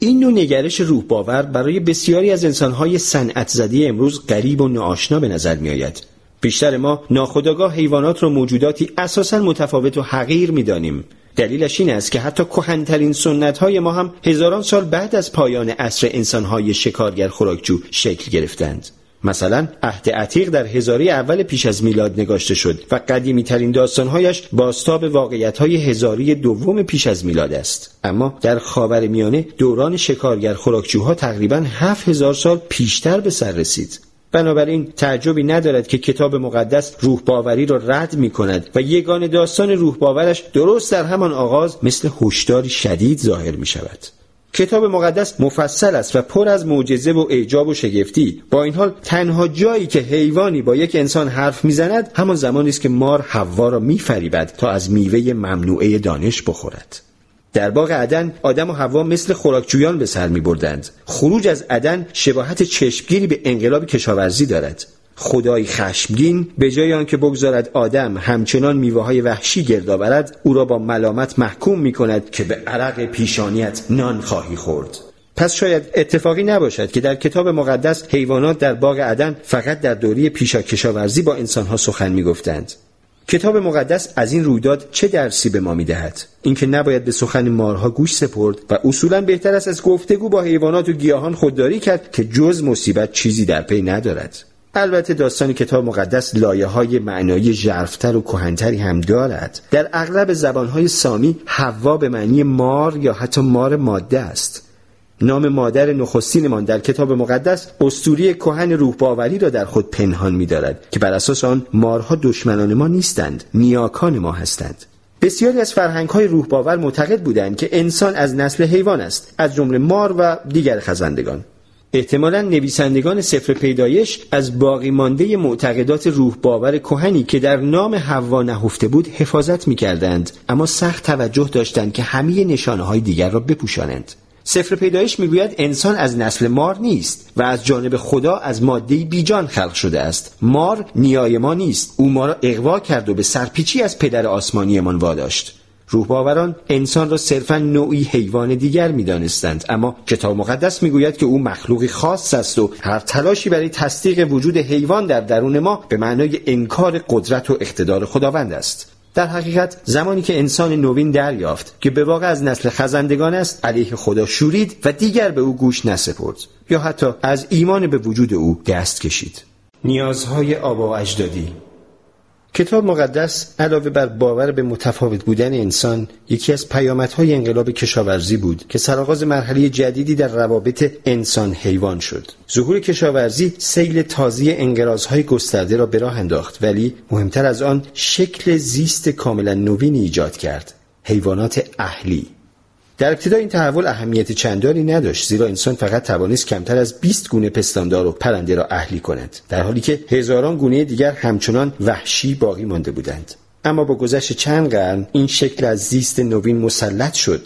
این نوع نگرش روح باور برای بسیاری از انسان‌های صنعت زده امروز غریب و ناآشنا به نظر می‌آید. بیشتر ما ناخودآگاه حیوانات را موجوداتی اساساً متفاوت و حقیر می‌دانیم. دلیلش این است که حتی کهن‌ترین سنت‌های ما هم هزاران سال بعد از پایان عصر انسان‌های شکارگر خوراکجو شکل گرفتند. مثلا عهد عتیق در هزاره اول پیش از میلاد نگاشته شد و قدیمی‌ترین داستان‌هایش بازتاب واقعیت‌های هزاره دوم پیش از میلاد است. اما در خاورمیانه دوران شکارگر خوراکجوها تقریباً 7000 سال پیشتر به سر رسید. بنابراین تعجبی ندارد که کتاب مقدس روح باوری را رد می‌کند و یگان داستان روح باورش درست در همان آغاز مثل هشداری شدید ظاهر می‌شود. کتاب مقدس مفصل است و پر از معجزه و اعجاب و شگفتی. با این حال تنها جایی که حیوانی با یک انسان حرف میزند همان زمانی است که مار حوا را میفریبد تا از میوه ممنوعه دانش بخورد. در باغ عدن آدم و حوا مثل خوراکجویان به سر میبردند. خروج از عدن شباهت چشمگیری به انقلاب کشاورزی دارد. خدای خشمگین به جای آنکه بگذارد آدم همچنان میوه‌های وحشی گرد آورد، او را با ملامت محکوم می‌کند که به عرق پیشانیت نان خواهی خورد. پس شاید اتفاقی نباشد که در کتاب مقدس حیوانات در باغ عدن فقط در دوره پیشاکشاورزی با انسان‌ها سخن می‌گفتند. کتاب مقدس از این رویداد چه درسی به ما می‌دهد؟ اینکه نباید به سخن مارها گوش سپرد و اصولاً بهتر است از گفتگو با حیوانات و گیاهان خودداری کرد که جز مصیبت چیزی در پی ندارد. البته داستان کتاب مقدس لایه‌های معنایی ژرف‌تر و کهن‌تری هم دارد. در اغلب زبان‌های سامی حوا به معنی مار یا حتی مار ماده است. نام مادر نخستینمان در کتاب مقدس اسطوره کهن روح باوری را در خود پنهان می‌دارد که بر اساس آن مارها دشمنان ما نیستند، نیاکان ما هستند. بسیاری از فرهنگ‌های روح باور معتقد بودند که انسان از نسل حیوان است، از جمله مار و دیگر خزندگان. احتمالاً نویسندگان سفر پیدایش از باقی مانده معتقدات روح باور کهنی که در نام حوا نهفته بود حفاظت می‌کردند، اما سخت توجه داشتند که همه نشانه‌های دیگر را بپوشانند. سفر پیدایش می‌گوید انسان از نسل مار نیست و از جانب خدا از ماده‌ای بیجان خلق شده است. مار نیای ما نیست، او ما را اغوا کرد و به سرپیچی از پدر آسمانی‌مان واداشت. روح باوران انسان را صرفاً نوعی حیوان دیگر می‌دانستند، اما کتاب مقدس می‌گوید که او مخلوقی خاص است و هر تلاشی برای تصدیق وجود حیوان در درون ما به معنای انکار قدرت و اقتدار خداوند است. در حقیقت زمانی که انسان نوین دریافت که به واقع از نسل خزندگان است، علیه خدا شورید و دیگر به او گوش نسپرد یا حتی از ایمان به وجود او دست کشید. نیازهای آبا و اجدادی. کتاب مقدس علاوه بر باور به متفاوت بودن انسان، یکی از پیامدهای انقلاب کشاورزی بود که سرآغاز مرحله جدیدی در روابط انسان حیوان شد. ظهور کشاورزی سیل تازی انقراضهای گسترده را به راه انداخت، ولی مهمتر از آن شکل زیست کاملا نوینی ایجاد کرد: حیوانات اهلی. در ابتدا این تحول اهمیت چندانی نداشت، زیرا انسان فقط توانست کمتر از 20 گونه پستاندار و پرنده را اهلی کند، در حالی که هزاران گونه دیگر همچنان وحشی باقی مانده بودند. اما با گذشت چند قرن این شکل از زیست نوین مسلط شد.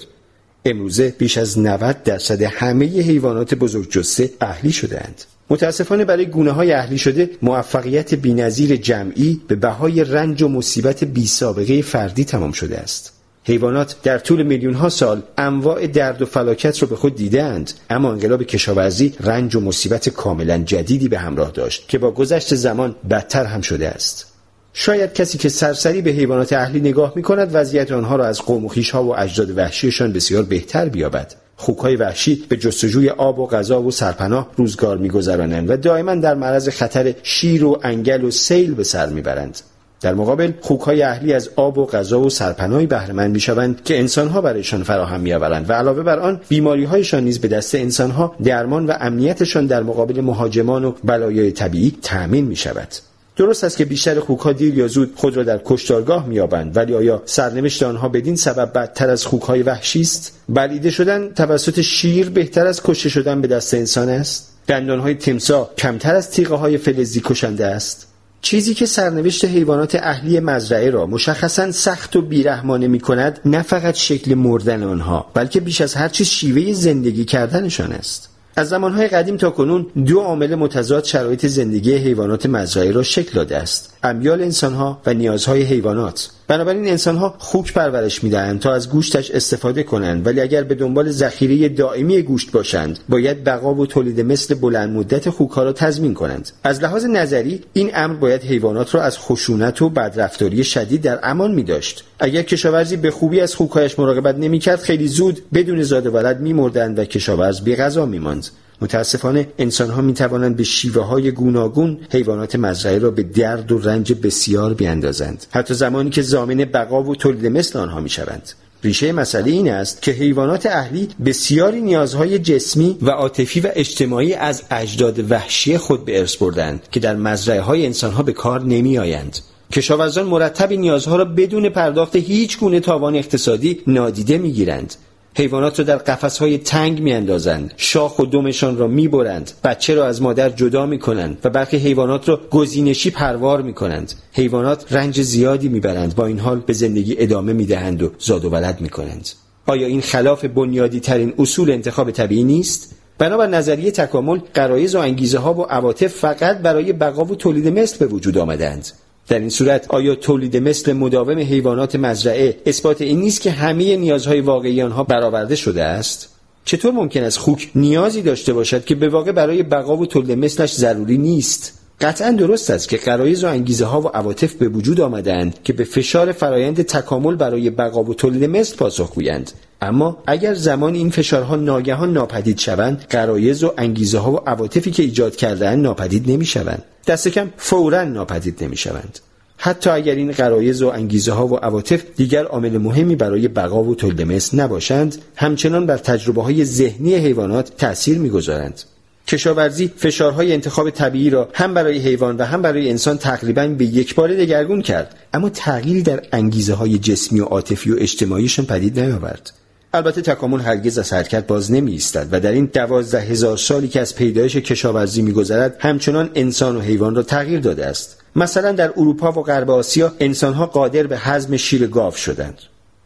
امروزه بیش از 90% همه حیوانات بزرگجثه اهلی شده‌اند. متاسفانه برای گونه‌های اهلی شده موفقیت بی‌نظیر جمعی به بهای رنج و مصیبت بی‌سابقه فردی تمام شده است. حیوانات در طول میلیون ها سال انواع درد و فلاکت رو به خود دیدند، اما انقلاب کشاورزی رنج و مصیبت کاملا جدیدی به همراه داشت که با گذشت زمان بدتر هم شده است. شاید کسی که سرسری به حیوانات اهلی نگاه می‌کند وضعیت آنها را از قوم و خویش‌ها و اجداد وحشیشان بسیار بهتر بیابد. خوک‌های وحشی به جستجوی آب و غذا و سرپناه روزگار می‌گذرانند و دائما در معرض خطر شیر و انگل و سیل به سر می‌برند. در مقابل خوک‌های اهلی از آب و غذا و سرپناهی بهره‌مند می‌شوند که انسان‌ها برایشان فراهم می‌آورند و علاوه بر آن بیماری‌هایشان نیز به دست انسان‌ها درمان و امنیتشان در مقابل مهاجمان و بلایای طبیعی تأمین می‌شود. درست است که بیشتر خوک‌ها دیر یا زود خود را در کشتارگاه می‌یابند، ولی آیا سرنوشت آنها بدین سبب بدتر از خوک‌های وحشی است؟ بلیده شدن توسط شیر بهتر از کشته شدن به دست انسان است؟ دندان‌های تمساح کمتر از تیغه‌های فلزی کشنده است؟ چیزی که سرنوشت حیوانات اهلی مزرعه را مشخصاً سخت و بیرحمانه می‌کند نه فقط شکل مردن آنها، بلکه بیش از هر چیز شیوه زندگی کردنشان است. از زمانهای قدیم تا کنون دو عامل متضاد شرایط زندگی حیوانات مزرعه را شکل داده است: امیال انسانها و نیازهای حیوانات. بنابراین انسانها خوک پرورش می‌دهند تا از گوشتش استفاده کنند، ولی اگر به دنبال ذخیره دائمی گوشت باشند باید بقا و تولید مثل بلند مدت خوک‌ها را تضمین کنند. از لحاظ نظری این امر باید حیوانات را از خشونت و بدرفتاری شدید در امان می‌داشت. اگر کشاورزی به خوبی از خوک‌هایش مراقبت نمی‌کرد خیلی زود بدون زاد و ولد می‌مردند و کشاورز بی‌غذا می‌ماند. متاسفانه انسان‌ها می‌توانند به شیوه‌های گوناگون حیوانات مزرعه را به درد و رنج بسیار بیاندازند، حتی زمانی که ضامن بقا و تولید مثل آنها می‌شوند. ریشه مسئله این است که حیوانات اهلی بسیاری نیازهای جسمی و عاطفی و اجتماعی از اجداد وحشی خود به ارث بردند که در مزرعه‌های انسان‌ها به کار نمی‌آیند. کشاورزان مرتب این نیازها را بدون پرداخت هیچ گونه تاوان اقتصادی نادیده می‌گیرند. حیوانات را در قفس‌های تنگ می‌اندازند، شاخ و دمشان را می‌برند، بچه را از مادر جدا می‌کنند و برخی حیوانات را گزینشی پروار می‌کنند. حیوانات رنج زیادی می‌برند، با این حال به زندگی ادامه می‌دهند و زاد و ولد می‌کنند. آیا این خلاف بنیادی‌ترین اصول انتخاب طبیعی نیست؟ بنابر نظریه تکامل غرایز و انگیزه‌ها و عواطف فقط برای بقا و تولید مثل به وجود آمدند. در این صورت آیا تولید مثل مداوم حیوانات مزرعه اثبات این نیست که همه نیازهای واقعی آنها برآورده شده است؟ چطور ممکن است خوک نیازی داشته باشد که به واقع برای بقا و تولید مثلش ضروری نیست؟ قطعاً درست است که غرایز و انگیزه‌ها و عواطف به وجود آمدند که به فشار فرایند تکامل برای بقا و تولید مثل پاسخگویند، اما اگر زمان این فشارها ناگهان ناپدید شوند، غرایز و انگیزه‌ها و عواطفی که ایجاد کرده‌اند ناپدید نمی‌شوند، دست کم فوراً ناپدید نمی‌شوند. حتی اگر این غرایز و انگیزه‌ها و عواطف دیگر عامل مهمی برای بقا و تولید مثل نباشند، همچنان بر تجربه‌های ذهنی حیوانات تأثیر می‌گذارند. کشاورزی فشارهای انتخاب طبیعی را هم برای حیوان و هم برای انسان تقریباً به یک باره دگرگون کرد، اما تغییری در انگیزه‌های جسمی و عاطفی و اجتماعیشان پدید نیاورد. البته تکامل هرگز از حرکت باز نمی‌ایستد و در این 12,000 سالی که از پیدایش کشاورزی می‌گذرد همچنان انسان و حیوان را تغییر داده است. مثلا در اروپا و غرب آسیا انسان‌ها قادر به هضم شیر گاو شدند.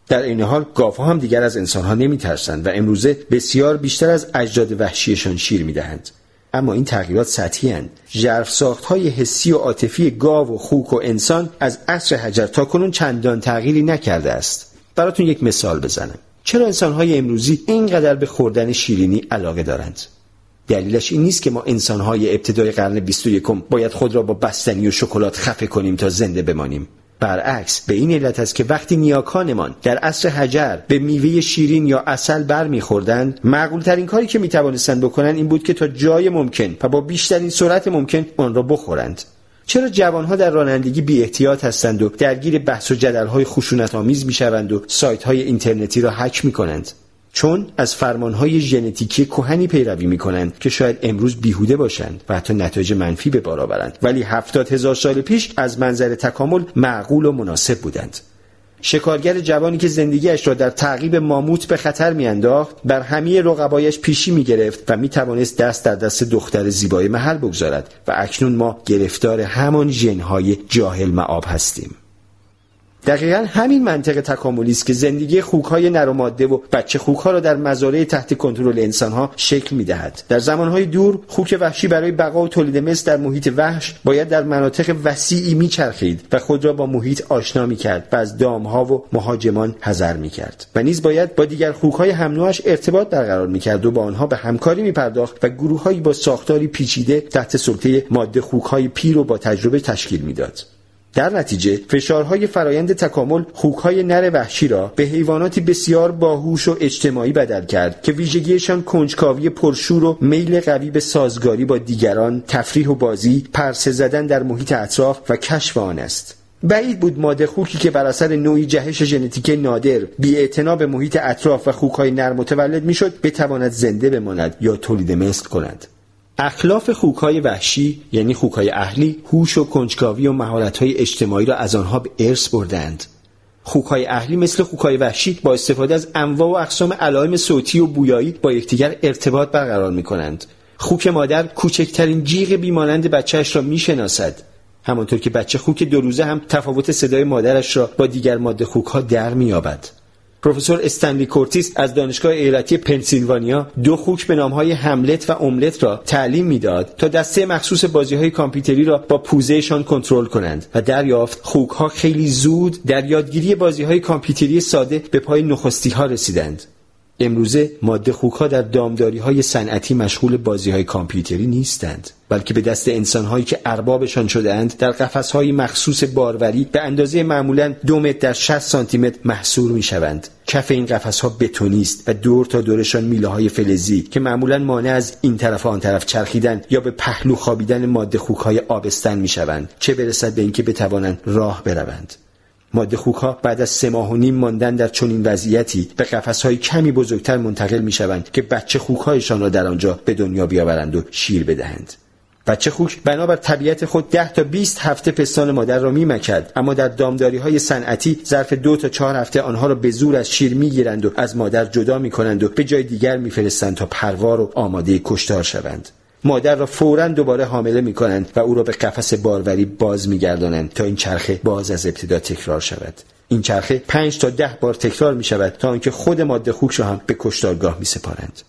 در این حال گاوها هم دیگر از انسان‌ها نمی‌ترسند و امروزه بسیار بیشتر از اجداد وحشیشان شیر می‌دهند. اما این تغییرات سطحی اند. ژرفساخت‌های حسی و عاطفی گاو و خوک و انسان از عصر حجر تا کنون چندان تغییری نکرده است. براتون یک مثال بزنم. چرا انسان‌های امروزی اینقدر به خوردن شیرینی علاقه دارند؟ دلیلش این نیست که ما انسان‌های ابتدای قرن 21 باید خود را با بستنی و شکلات خفه کنیم تا زنده بمانیم. برعکس، به این علت است که وقتی نیاکانمان در عصر حجر به میوه شیرین یا عسل برمی‌خوردند، معقول‌ترین کاری که می‌توانستند بکنند این بود که تا جای ممکن و با بیشترین سرعت ممکن آن را بخورند. چرا جوانها در رانندگی بی‌احتیاط هستند و درگیر بحث و جدل‌های خشونت‌آمیز می‌شوند و سایت‌های اینترنتی را هک می‌کنند؟ چون از فرمان‌های ژنتیکی کهنی پیروی می‌کنند که شاید امروز بیهوده باشند و حتی نتایج منفی به بار آورند، ولی 70,000 سال پیش از منظر تکامل معقول و مناسب بودند. شکارگر جوانی که زندگیش را در تعقیب ماموت به خطر می‌انداخت، بر همه رقبایش پیشی می‌گرفت و می‌توانست دست در دست دختر زیبای محل بگذارد و اکنون ما گرفتار همان ژن‌های جاهل معاب هستیم. دقیقاً همین منطق تکاملی است که زندگی خوک‌های نر و ماده و بچه خوک‌ها را در مزارع تحت کنترل انسان‌ها شکل می‌دهد. در زمان‌های دور خوک وحشی برای بقا و تولید مثل در محیط وحش باید در مناطق وسیعی می‌چرخید و خود را با محیط آشنا می‌کرد و از دام‌ها و مهاجمان حذر می‌کرد. و نیز باید با دیگر خوک‌های هم‌نوعش ارتباط برقرار می‌کرد و با آنها به همکاری می‌پرداخت و گروه‌هایی با ساختاری پیچیده تحت سلطه ماده خوک‌های پیر و با تجربه تشکیل می‌داد. در نتیجه فشارهای فرایند تکامل خوک‌های نر وحشی را به حیواناتی بسیار باهوش و اجتماعی بدل کرد که ویژگیشان کنجکاوی پرشور و میل قوی به سازگاری با دیگران، تفریح و بازی، پرسه زدن در محیط اطراف و کشف آن است. بعید بود ماده خوکی که بر اثر نوعی جهش ژنتیکی نادر بی‌اعتنا به محیط اطراف و خوک‌های نر متولد می‌شد بتواند زنده بماند یا تولید مثل کند. اخلاف خوک‌های وحشی یعنی خوک‌های اهلی هوش و کنجکاوی و مهارت‌های اجتماعی را از آنها به ارث بردند. خوک‌های اهلی مثل خوک‌های وحشی با استفاده از انواع و اقسام علائم صوتی و بویایی با یکدیگر ارتباط برقرار می‌کنند. خوک مادر کوچکترین جیغ بیمانند بچه‌اش را می‌شناسد، همانطور که بچه خوک 2 روزه هم تفاوت صدای مادرش را با دیگر ماده خوک‌ها در می‌یابد. پروفسور استنلی کورتیس از دانشگاه ایالتی پنسیلوانیا 2 خوک به نام‌های هملت و املت را تعلیم می‌داد تا دسته مخصوص بازی‌های کامپیوتری را با پوزه‌شان کنترل کنند و دریافت خوک‌ها خیلی زود در یادگیری بازی‌های کامپیوتری ساده به پای نخستی‌ها رسیدند. امروزه ماده خوک‌ها در دامداری‌های صنعتی مشغول بازی‌های کامپیوتری نیستند، بلکه به دست انسان‌هایی که اربابشان شده‌اند در قفس‌های مخصوص باروری به اندازه معمولاً 2 متر در 60 سانتی‌متر محصور می‌شوند. کف این قفس‌ها بتونی است و دور تا دورشان میله‌های فلزی که معمولاً مانع از این طرف و آن طرف چرخیدن یا به پهلو خوابیدن ماده خوک‌های آبستن می‌شوند، چه برسد به اینکه بتوانند راه بروند. ماده خوک‌ها بعد از 3.5 ماه ماندن در چنین وضعیتی به قفس‌های کمی بزرگتر منتقل می‌شوند که بچه خوک‌هایشان را در آنجا به دنیا بیاورند و شیر بدهند. بچه خوک بنابر طبیعت خود 10 تا 20 هفته پستان مادر را می‌مکد، اما در دامداری‌های صنعتی ظرف 2 تا 4 هفته آنها را به زور از شیر می‌گیرند و از مادر جدا می‌کنند و به جای دیگر می‌فرستند تا پروار و آماده کشتار شوند. مادر را فوراً دوباره حامله می‌کنند و او را به قفس باروری باز می‌گردانند تا این چرخه باز از ابتدا تکرار شود. این چرخه 5 تا 10 بار تکرار می‌شود تا آنکه خود ماده خوک را هم به کشتارگاه می‌سپارند.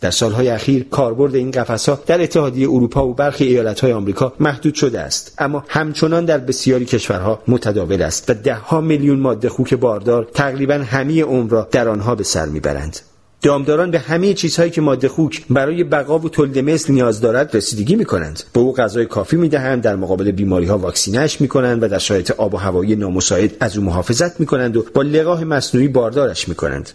در سال‌های اخیر کاربرد این قفس‌ها در اتحادیه اروپا و برخی ایالت‌های آمریکا محدود شده است، اما همچنان در بسیاری کشورها متداول است و 10 میلیون ماده خوک باردار تقریباً همه عمر را در آنها به سر می‌برند. دامداران به همه چیزهایی که ماده خوک برای بقا و تولید مثل نیاز دارد رسیدگی می‌کنند. به او غذای کافی می‌دهند، در مقابل بیماری‌ها واکسینش می‌کنند و در شرایط آب و هوایی نامساعد از او محافظت می‌کنند و با لقاح مصنوعی باردارش می‌کنند.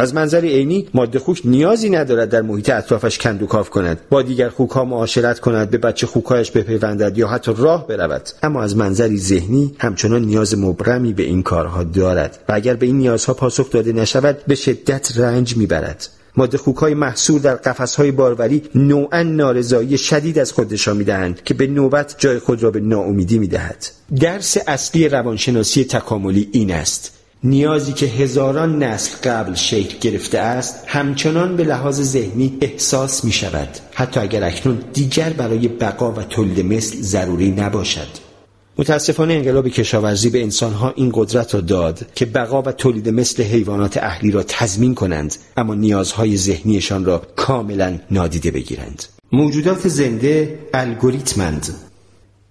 از منظر عینی ماده خوک نیازی ندارد در محیط اطرافش کند و کاف کند، با دیگر خوک‌ها معاشرت کند، به بچه خوک‌هایش بپیوندد یا حتی راه برود، اما از منظری ذهنی همچنان نیاز مبرمی به این کارها دارد و اگر به این نیازها پاسخ داده نشود به شدت رنج می‌برد. ماده خوک‌های محصور در قفس‌های باروری نوعاً نارضایی شدید از خودشان می‌دهند که به نوبت جای خود را به ناامیدی می‌دهد. درس اصلی روانشناسی تکاملی این است: نیازی که هزاران نسل قبل شکل گرفته است همچنان به لحاظ ذهنی احساس می شود، حتی اگر اکنون دیگر برای بقا و تولید مثل ضروری نباشد. متاسفانه انقلاب کشاورزی به انسانها این قدرت را داد که بقا و تولید مثل حیوانات اهلی را تضمین کنند، اما نیازهای ذهنیشان را کاملا نادیده بگیرند. موجودات زنده الگوریتمند.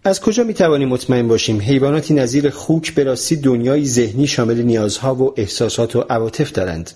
از کجا میتوانیم مطمئن باشیم حیواناتی نظیر خوک به راستی دنیای ذهنی شامل نیازها و احساسات و عواطف دارند؟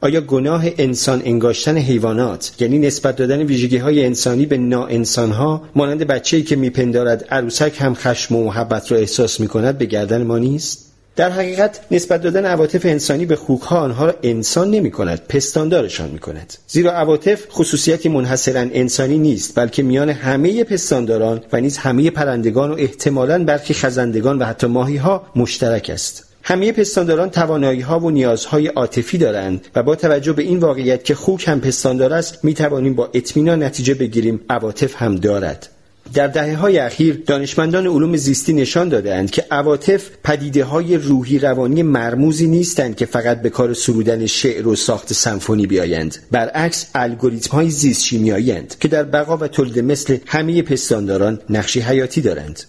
آیا گناه انسان انگاشتن حیوانات، یعنی نسبت دادن ویژگی‌های انسانی به ناانسان‌ها، مانند بچه‌ای که میپندارد عروسک هم خشم و محبت را احساس می‌کند، به گردن ما نیست؟ در حقیقت نسبت دادن عواطف انسانی به خوک‌ها آنها را انسان نمی‌کند، پستاندارشان می‌کند. زیرا عواطف خصوصیتی منحصراً انسانی نیست، بلکه میان همه پستانداران و نیز همه پرندگان و احتمالاً برخی خزندگان و حتی ماهی‌ها مشترک است. همه پستانداران توانایی‌ها و نیازهای عاطفی دارند و با توجه به این واقعیت که خوک هم پستاندار است، می‌توانیم با اطمینان نتیجه بگیریم عواطف هم دارد. در دهه‌های اخیر دانشمندان علوم زیستی نشان داده‌اند که عواطف پدیده‌های روحی روانی مرموزی نیستند که فقط به کار سرودن شعر و ساخت سمفونی بیایند. برعکس الگوریتم‌های زیست شیمیایی‌اند که در بقا و تولید مثل همه پستانداران نقشی حیاتی دارند.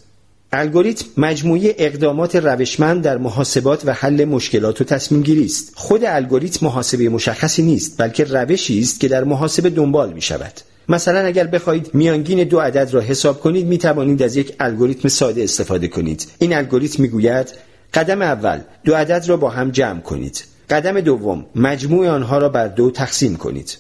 الگوریتم مجموعه اقدامات روشمند در محاسبات و حل مشکلات و تصمیم گیری است. خود الگوریتم محاسبه مشخصی نیست، بلکه روشی است که در محاسبه دنبال می شود. مثلا اگر بخواید میانگین دو عدد را حساب کنید، می توانید از یک الگوریتم ساده استفاده کنید. این الگوریتم می گوید قدم اول، دو عدد را با هم جمع کنید. قدم دوم، مجموع آنها را بر دو تقسیم کنید.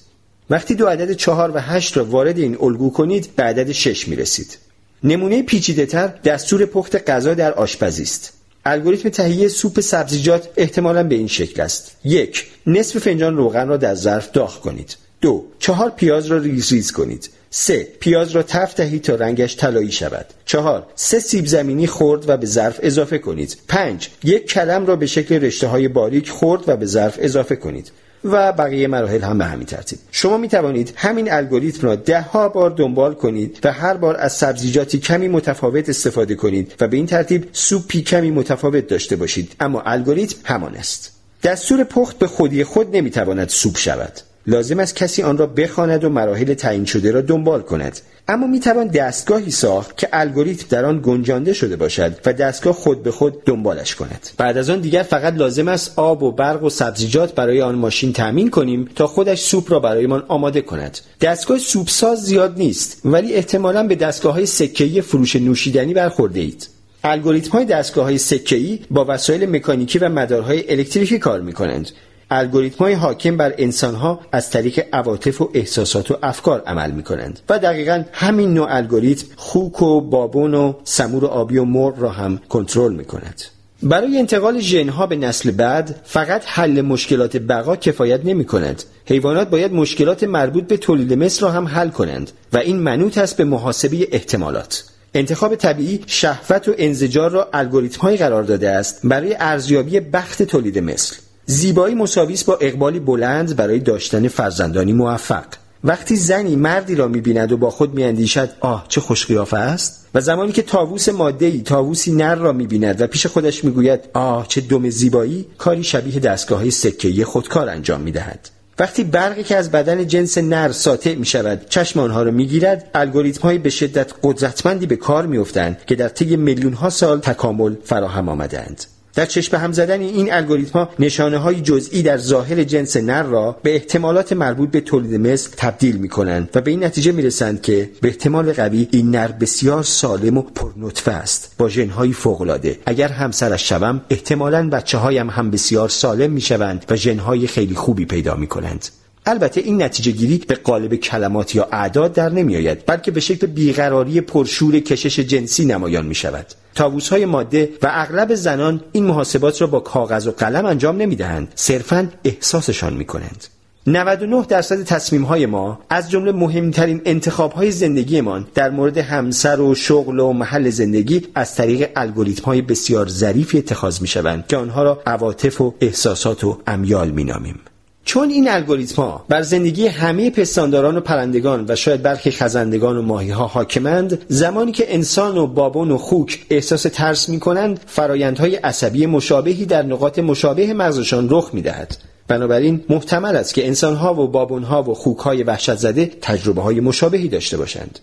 وقتی دو عدد 4 و 8 را وارد این الگو کنید، به عدد 6 می رسید. نمونه پیچیده‌تر دستور پخت غذا در آشپزی است. الگوریتم تهیه سوپ سبزیجات احتمالاً به این شکل است: 1. نصف فنجان روغن را در ظرف داغ کنید. 2. 4 پیاز را ریز ریز کنید. 3. پیاز را تف دهید تا رنگش طلایی شود. 4. 3 سیب زمینی خرد و به ظرف اضافه کنید. 5. 1 کلم را به شکل رشته‌های باریک خرد و به ظرف اضافه کنید. و بقیه مراحل هم به همین ترتیب. شما می توانید همین الگوریتم را 10 بار دنبال کنید و هر بار از سبزیجاتی کمی متفاوت استفاده کنید و به این ترتیب سوپی کمی متفاوت داشته باشید، اما الگوریتم همان است. دستور پخت به خودی خود نمی تواند سوپ شود. لازم است کسی آن را بخواند و مراحل تعیین شده را دنبال کند. اما می توان دستگاهی ساخت که الگوریتم در آن گنجانده شده باشد و دستگاه خود به خود دنبالش کند. بعد از آن دیگر فقط لازم است آب و برق و سبزیجات برای آن ماشین تأمین کنیم تا خودش سوپ را برایمان آماده کند. دستگاه سوپ ساز زیاد نیست، ولی احتمالاً به دستگاه‌های سکه‌ای فروش نوشیدنی برخورده اید. الگوریتم‌های دستگاه‌های سکه‌ای با وسایل مکانیکی و مدارهای الکتریکی کار می‌کنند. الگوریتم‌های حاکم بر انسان‌ها از طریق عواطف و احساسات و افکار عمل می‌کنند و دقیقاً همین نوع الگوریتم خوک و بابون و سمور آبی و مرغ را هم کنترل می‌کند. برای انتقال ژن‌ها به نسل بعد فقط حل مشکلات بقا کفایت نمی‌کند. حیوانات باید مشکلات مربوط به تولید مثل را هم حل کنند و این منوط است به محاسبه احتمالات. انتخاب طبیعی شهوت و انزجار را الگوریتم‌های قرار داده است برای ارزیابی بخت تولید مثل. زیبایی مساوی است با اقبالی بلند برای داشتن فرزندانی موفق. وقتی زنی مردی را می‌بیند و با خود می‌اندیشد آه چه خوش قیافه است، و زمانی که طاووس ماده‌ای طاووسی نر را می‌بیند و پیش خودش می‌گوید آه چه دم زیبایی، کاری شبیه دستگاه‌های سکه‌ای خودکار انجام می‌دهد. وقتی برقی که از بدن جنس نر ساطع می‌شود چشم آنها را می‌گیرد، الگوریتم‌های به شدت قدرتمندی به کار می‌افتند که در طی میلیون‌ها سال تکامل فراهم آمده‌اند. در چشم هم زدن این الگوریتم‌ها نشانه‌های جزئی در ظاهر جنس نر را به احتمالات مربوط به تولید مثل تبدیل می‌کنند و به این نتیجه می‌رسند که به احتمال قوی این نر بسیار سالم و پرنطفه است با ژن‌های فوق‌العاده. اگر همسرش شوم احتمالاً بچه‌هایم هم بسیار سالم می‌شوند و ژن‌های خیلی خوبی پیدا می‌کنند. البته این نتیجه گیری به قالب کلمات یا اعداد در نمی آید، بلکه به شکل بیقراری پرشور کشش جنسی نمایان می شود. طاووس‌های ماده و اغلب زنان این محاسبات را با کاغذ و قلم انجام نمی دهند، صرفاً احساسشان می کنند. 99% تصمیم‌های ما از جمله مهمترین انتخاب‌های زندگیمان در مورد همسر و شغل و محل زندگی از طریق الگوریتم‌های بسیار ظریفی اتخاذ می‌شوند که آنها را عواطف و احساسات و امیال می‌نامیم. چون این الگوریتم‌ها بر زندگی همه پستانداران و پرندگان و شاید برخی خزندگان و ماهی‌ها حاکمند، زمانی که انسان و بابون و خوک احساس ترس می‌کنند، فرایندهای عصبی مشابهی در نقاط مشابه مغزشان رخ می‌دهد. بنابراین محتمل است که انسان‌ها و بابون‌ها و خوک‌های وحشت‌زده تجربه‌های مشابهی داشته باشند.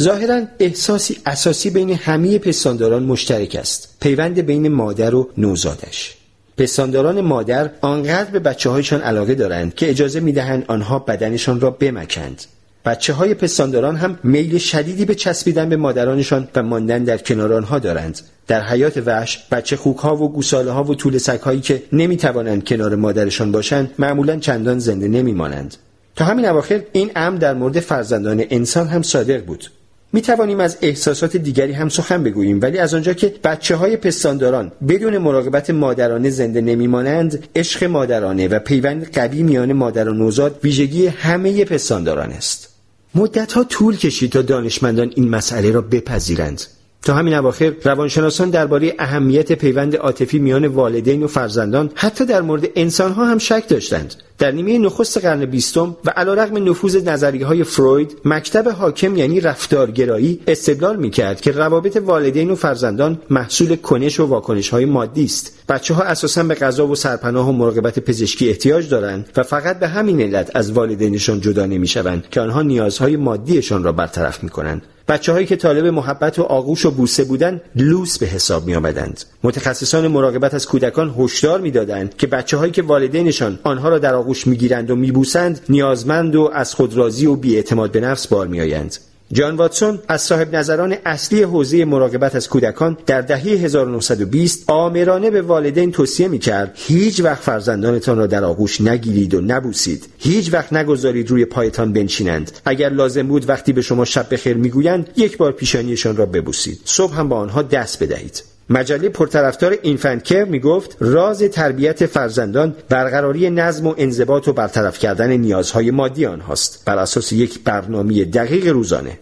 ظاهراً احساسی اساسی بین همه پستانداران مشترک است: پیوند بین مادر و نوزادش. پستانداران مادر آنقدر به بچه‌هایشان علاقه دارند که اجازه می‌دهند آنها بدنشان را بمکند. بچه‌های پستانداران هم میل شدیدی به چسبیدن به مادرانشان و ماندن در کنار آنها دارند. در حیات وحش، بچه خوک‌ها و گوساله‌ها و توله سگ‌هایی که نمی‌توانند کنار مادرشان باشند، معمولاً چندان زنده نمی‌مانند. تا همین اواخر این امر در مورد فرزندان انسان هم صادق بود. می توانیم از احساسات دیگری هم سخن بگوییم، ولی از آنجا که بچه‌های پستانداران بدون مراقبت مادرانه زنده نمی‌مانند، عشق مادرانه و پیوند قوی میان مادر و نوزاد ویژگی همه پستانداران است. مدت‌ها طول کشید تا دانشمندان این مسئله را بپذیرند. تا همین اواخر روانشناسان درباره اهمیت پیوند عاطفی میان والدین و فرزندان حتی در مورد انسان‌ها هم شک داشتند. در نیمه نخست قرن 20 و علیرغم نفوذ نظریه‌های فروید، مکتب حاکم یعنی رفتارگرایی استدلال می‌کرد که روابط والدین و فرزندان محصول کنش و واکنش‌های مادی است. بچه‌ها اساساً به غذا و سرپناه و مراقبت پزشکی احتیاج دارند و فقط به همین علت از والدینشان جدا نمی‌شوند که آنها نیازهای مادیشان را برطرف می‌کنند. بچه‌هایی که طالب محبت و آغوش و بوسه بودند لوس به حساب می‌آمدند. متخصصان مراقبت از کودکان هشدار می‌دادند که بچه‌هایی که والدینشان آنها را در آغوش می‌گیرند و می‌بوسند نیازمند و از خود راضی و بی‌اعتماد به نفس بار می‌آیند. جان واتسون از صاحب نظران اصلی حوزه مراقبت از کودکان در دهه 1920 آمرانه به والدین توصیه می‌کرد هیچ وقت فرزندانتان را در آغوش نگیرید و نبوسید. هیچ وقت نگذارید روی پایتان بنشینند. اگر لازم بود وقتی به شما شب بخیر میگویند یک بار پیشانیشان را ببوسید. صبح هم با آنها دست بدهید. مجله پرطرفدار اینفنت کر میگفت راز تربیت فرزندان برقراری نظم و انضباط و برطرف کردن نیازهای مادی آنهاست بر اساس یک برنامه دقیق روزانه.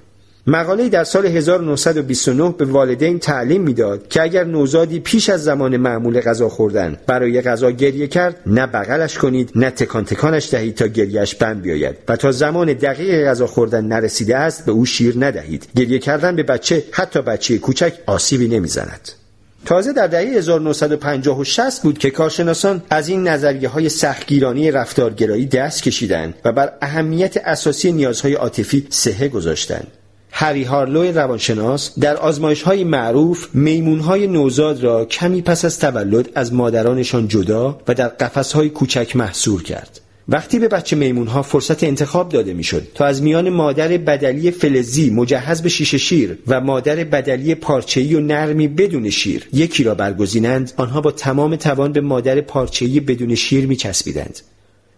مقاله‌ای در سال 1929 به والدین تعلیم میداد که اگر نوزادی پیش از زمان معمول غذا خوردن برای غذا گریه کرد، نه بغلش کنید، نه تکان تکانش دهید تا گریهش بند بیاید و تا زمان دقیق غذا خوردن نرسیده است به او شیر ندهید. گریه کردن به بچه، حتی بچه کوچک، آسیبی نمیزند. تازه در دهه 1950 و 60 بود که کارشناسان از این نظریه‌های سختگیرانه رفتارگرایی دست کشیدند و بر اهمیت اساسی نیازهای عاطفی سهه گذاشتند. هری هارلو روانشناس در آزمایش‌های معروف میمون‌های نوزاد را کمی پس از تولد از مادرانشان جدا و در قفس‌های کوچک محصور کرد. وقتی به بچه میمون‌ها فرصت انتخاب داده می‌شد تا از میان مادر بدلی فلزی مجهز به شیشه شیر و مادر بدلی پارچه‌ای و نرمی بدون شیر یکی را برگزینند، آنها با تمام توان به مادر پارچه‌ای بدون شیر می‌چسبیدند.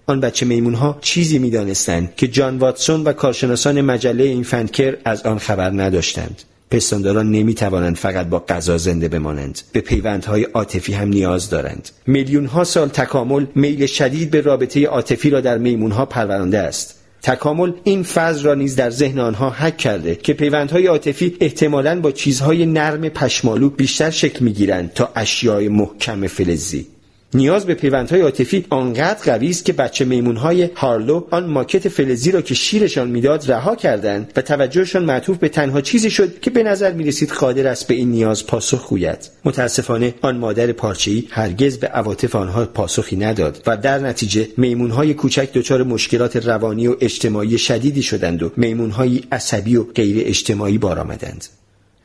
آن بچه میمون‌ها چیزی می‌دانستند که جان واتسون و کارشناسان مجله اینفنت کر از آن خبر نداشتند. پستانداران نمی‌توانند فقط با غذا زنده بمانند، به پیوندهای عاطفی هم نیاز دارند. میلیون‌ها سال تکامل میل شدید به رابطه عاطفی را در میمون‌ها پرورانده است. تکامل این فاز را نیز در ذهن آنها حک کرده که پیوندهای عاطفی احتمالاً با چیزهای نرم پشمالو بیشتر شکل می‌گیرند تا اشیاء محکم فلزی. نیاز به پیوندهای عاطفی آنقدر قوی است که بچه میمون‌های هارلو آن ماکت فلزی را که شیرشان میداد رها کردند و توجهشان معطوف به تنها چیزی شد که به نظر می‌رسید قادر است به این نیاز پاسخ گوید. متأسفانه آن مادر پارچه‌ای هرگز به عواطف آنها پاسخی نداد و در نتیجه میمون‌های کوچک دچار مشکلات روانی و اجتماعی شدیدی شدند و میمون‌های عصبی و غیر اجتماعی بار آمدند.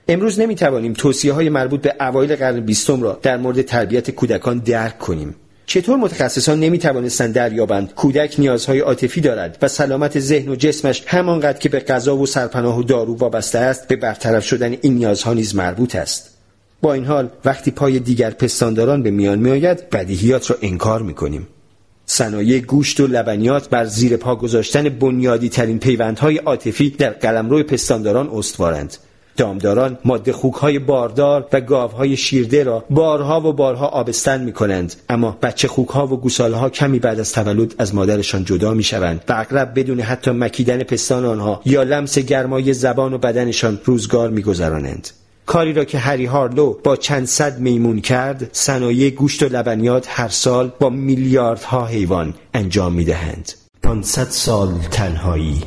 امروز نمیتوانیم توصیه‌های مربوط به اوایل قرن 20 را در مورد تربیت کودکان درک کنیم. چطور متخصصان نمیتوانستند دریابند کودک نیازهای عاطفی دارد و سلامت ذهن و جسمش همانقدر که به غذا و سرپناه و دارو وابسته است به برطرف شدن این نیازها نیز مربوط است. با این حال وقتی پای دیگر پستانداران به میان میآید بدیهیات را انکار میکنیم. صنایع گوشت و لبنیات بر زیر پا گذاشتن بنیادی ترین پیوندهای عاطفی در قلمرو پستانداران استوارند. دامداران ماده خوک‌های باردار و گاوهای شیرده را بارها و بارها آبستن می‌کنند، اما بچه خوک‌ها و گوساله‌ها کمی بعد از تولد از مادرشان جدا می‌شوند و اغلب بدون حتی مکیدن پستان آنها یا لمس گرمای زبان و بدنشان روزگار می‌گذرانند. کاری را که هری هارلو با چند صد میمون کرد، صنایع گوشت و لبنیات هر سال با میلیاردها حیوان انجام می‌دهند. 500 سال تنهایی.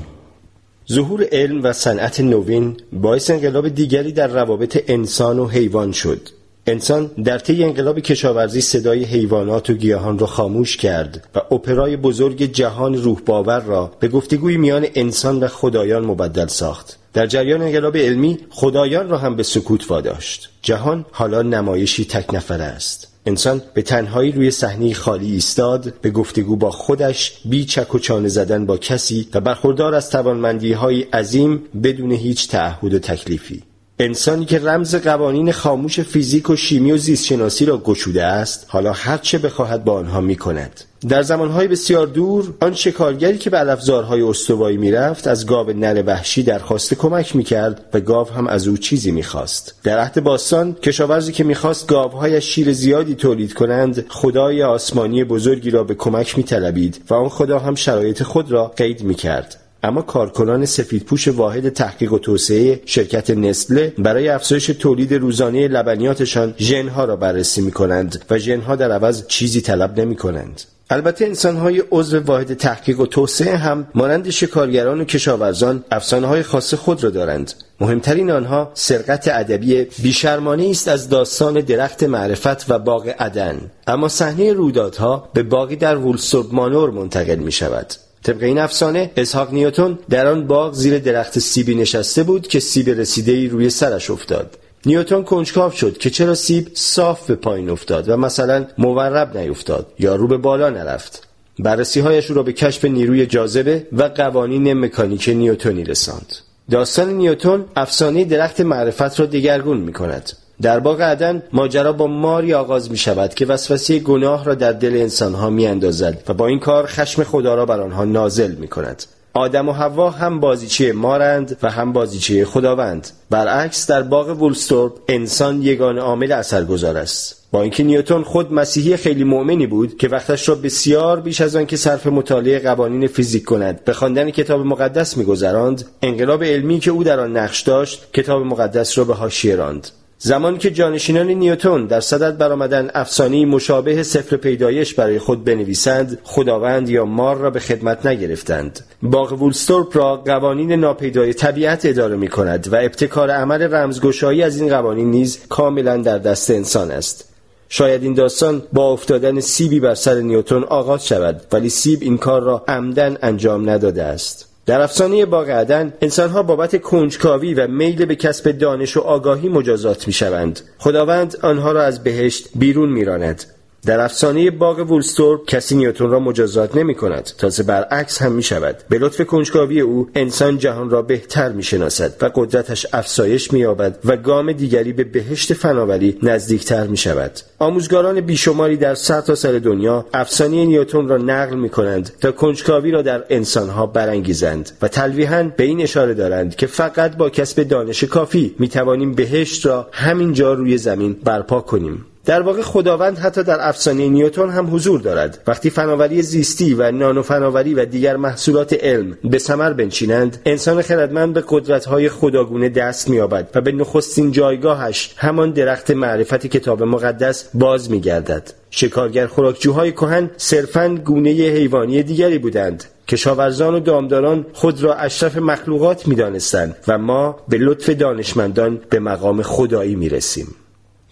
ظهور علم و صنعت نوین باعث انقلاب دیگری در روابط انسان و حیوان شد. انسان در طی انقلاب کشاورزی صدای حیوانات و گیاهان را خاموش کرد و اپرای بزرگ جهان روح‌باور را به گفتگوی میان انسان و خدایان مبدل ساخت. در جریان انقلاب علمی خدایان را هم به سکوت واداشت. جهان حالا نمایشی تک نفره است. انسان به تنهایی روی صحنه خالی ایستاد، به گفتگو با خودش، بی چک و چانه زدن با کسی و برخوردار از توانمندی‌های عظیم بدون هیچ تعهد و تکلیفی. انسانی که رمز قوانین خاموش فیزیک و شیمی و زیستشناسی را گشوده است، حالا هر چه بخواهد با آنها می‌کند. در زمان‌های بسیار دور، آن شکارگری که به علفزارهای استوایی می‌رفت، از گاو نر وحشی درخواست کمک می‌کرد و گاو هم از او چیزی می‌خواست. در عهد باستان، کشاورزی که می‌خواست گاوهایش شیر زیادی تولید کنند، خدای آسمانی بزرگی را به کمک می‌طلبید و آن خدا هم شرایط خود را قید می‌کرد. اما کارکنان سفیدپوش واحد تحقیق و توسعه شرکت نسله برای افزایش تولید روزانه لبنیاتشان ژن‌ها را بررسی می‌کنند و ژن‌ها در عوض چیزی طلب نمی‌کنند. البته انسان‌های عضو واحد تحقیق و توسعه هم مانند شکارگران و کشاورزان افسانه‌های خاص خود را دارند. مهمترین آنها سرقت ادبی بی‌شرمانه‌ای است از داستان درخت معرفت و باغ عدن. اما صحنه رویدادها به باغی در وولسوب مانور منتقل می‌شود. طبق این افسانه اسحاق نیوتن در آن باغ زیر درخت سیبی نشسته بود که سیب رسیده‌ای روی سرش افتاد. نیوتن کنجکاو شد که چرا سیب صاف به پایین افتاد و مثلا مورب نیفتاد یا رو به بالا نرفت. بررسی‌هایش او را به کشف نیروی جاذبه و قوانین مکانیک نیوتنی رساند. داستان نیوتن افسانه درخت معرفت را دگرگون می‌کند. در باغ عدن ماجرا با ماری آغاز می‌شود که وسوسه گناه را در دل انسان‌ها می‌اندازد و با این کار خشم خدا را بر آنها نازل می‌کند. آدم و حوا هم بازیچه مارند و هم بازیچه خداوند. برعکس در باغ وولستورپ انسان یگانه عامل اثرگذار است. با اینکه نیوتن خود مسیحی خیلی مؤمنی بود که وقتش را بسیار بیش از آن که صرف مطالعه قوانین فیزیک کند به خواندن کتاب مقدس می‌گذراند، انقلاب علمی که او در آن نقش داشت کتاب مقدس را به حاشیه راند. زمانی که جانشینان نیوتن در صدد برآمدند افسانه‌ای مشابه سفر پیدایش برای خود بنویسند، خداوند یا مار را به خدمت نگرفتند. باغ وولستورپ را قوانین ناپیدای طبیعت اداره می‌کند و ابتکار عمل رمزگشایی از این قوانین نیز کاملا در دست انسان است. شاید این داستان با افتادن سیبی بر سر نیوتن آغاز شود، ولی سیب این کار را عمداً انجام نداده است. در افسانه باغ عدن انسان‌ها بابت کنجکاوی و میل به کسب دانش و آگاهی مجازات می‌شوند. خداوند آنها را از بهشت بیرون می‌راند. در افسانه باغ وولستورپ کسی نیوتن را مجازات نمی‌کند، تازه برعکس هم می‌شود. به لطف کنجکاوی او انسان جهان را بهتر می‌شناسد و قدرتش افزایش می‌یابد و گام دیگری به بهشت فناوری نزدیکتر می‌شود. آموزگاران بیشماری در سرتاسر دنیا افسانه نیوتن را نقل می‌کنند تا کنجکاوی را در انسان‌ها برانگیزند و تلویحاً به این اشاره دارند که فقط با کسب دانش کافی می‌توانیم بهشت را همینجا روی زمین برپا کنیم. در واقع خداوند حتی در افسانه نیوتن هم حضور دارد. وقتی فناوری زیستی و نانو فناوری و دیگر محصولات علم به ثمر بنشینند، انسان خردمند به قدرت‌های خداگونه دست می‌یابد و به نخستین جایگاهش، همان درخت معرفت کتاب مقدس، باز می‌گردد. شکارگر خوراکجوهای کهن صرفاً گونه حیوانی دیگری بودند. کشاورزان و دامداران خود را اشرف مخلوقات می‌دانستند و ما به لطف دانشمندان به مقام خدایی می‌رسیم.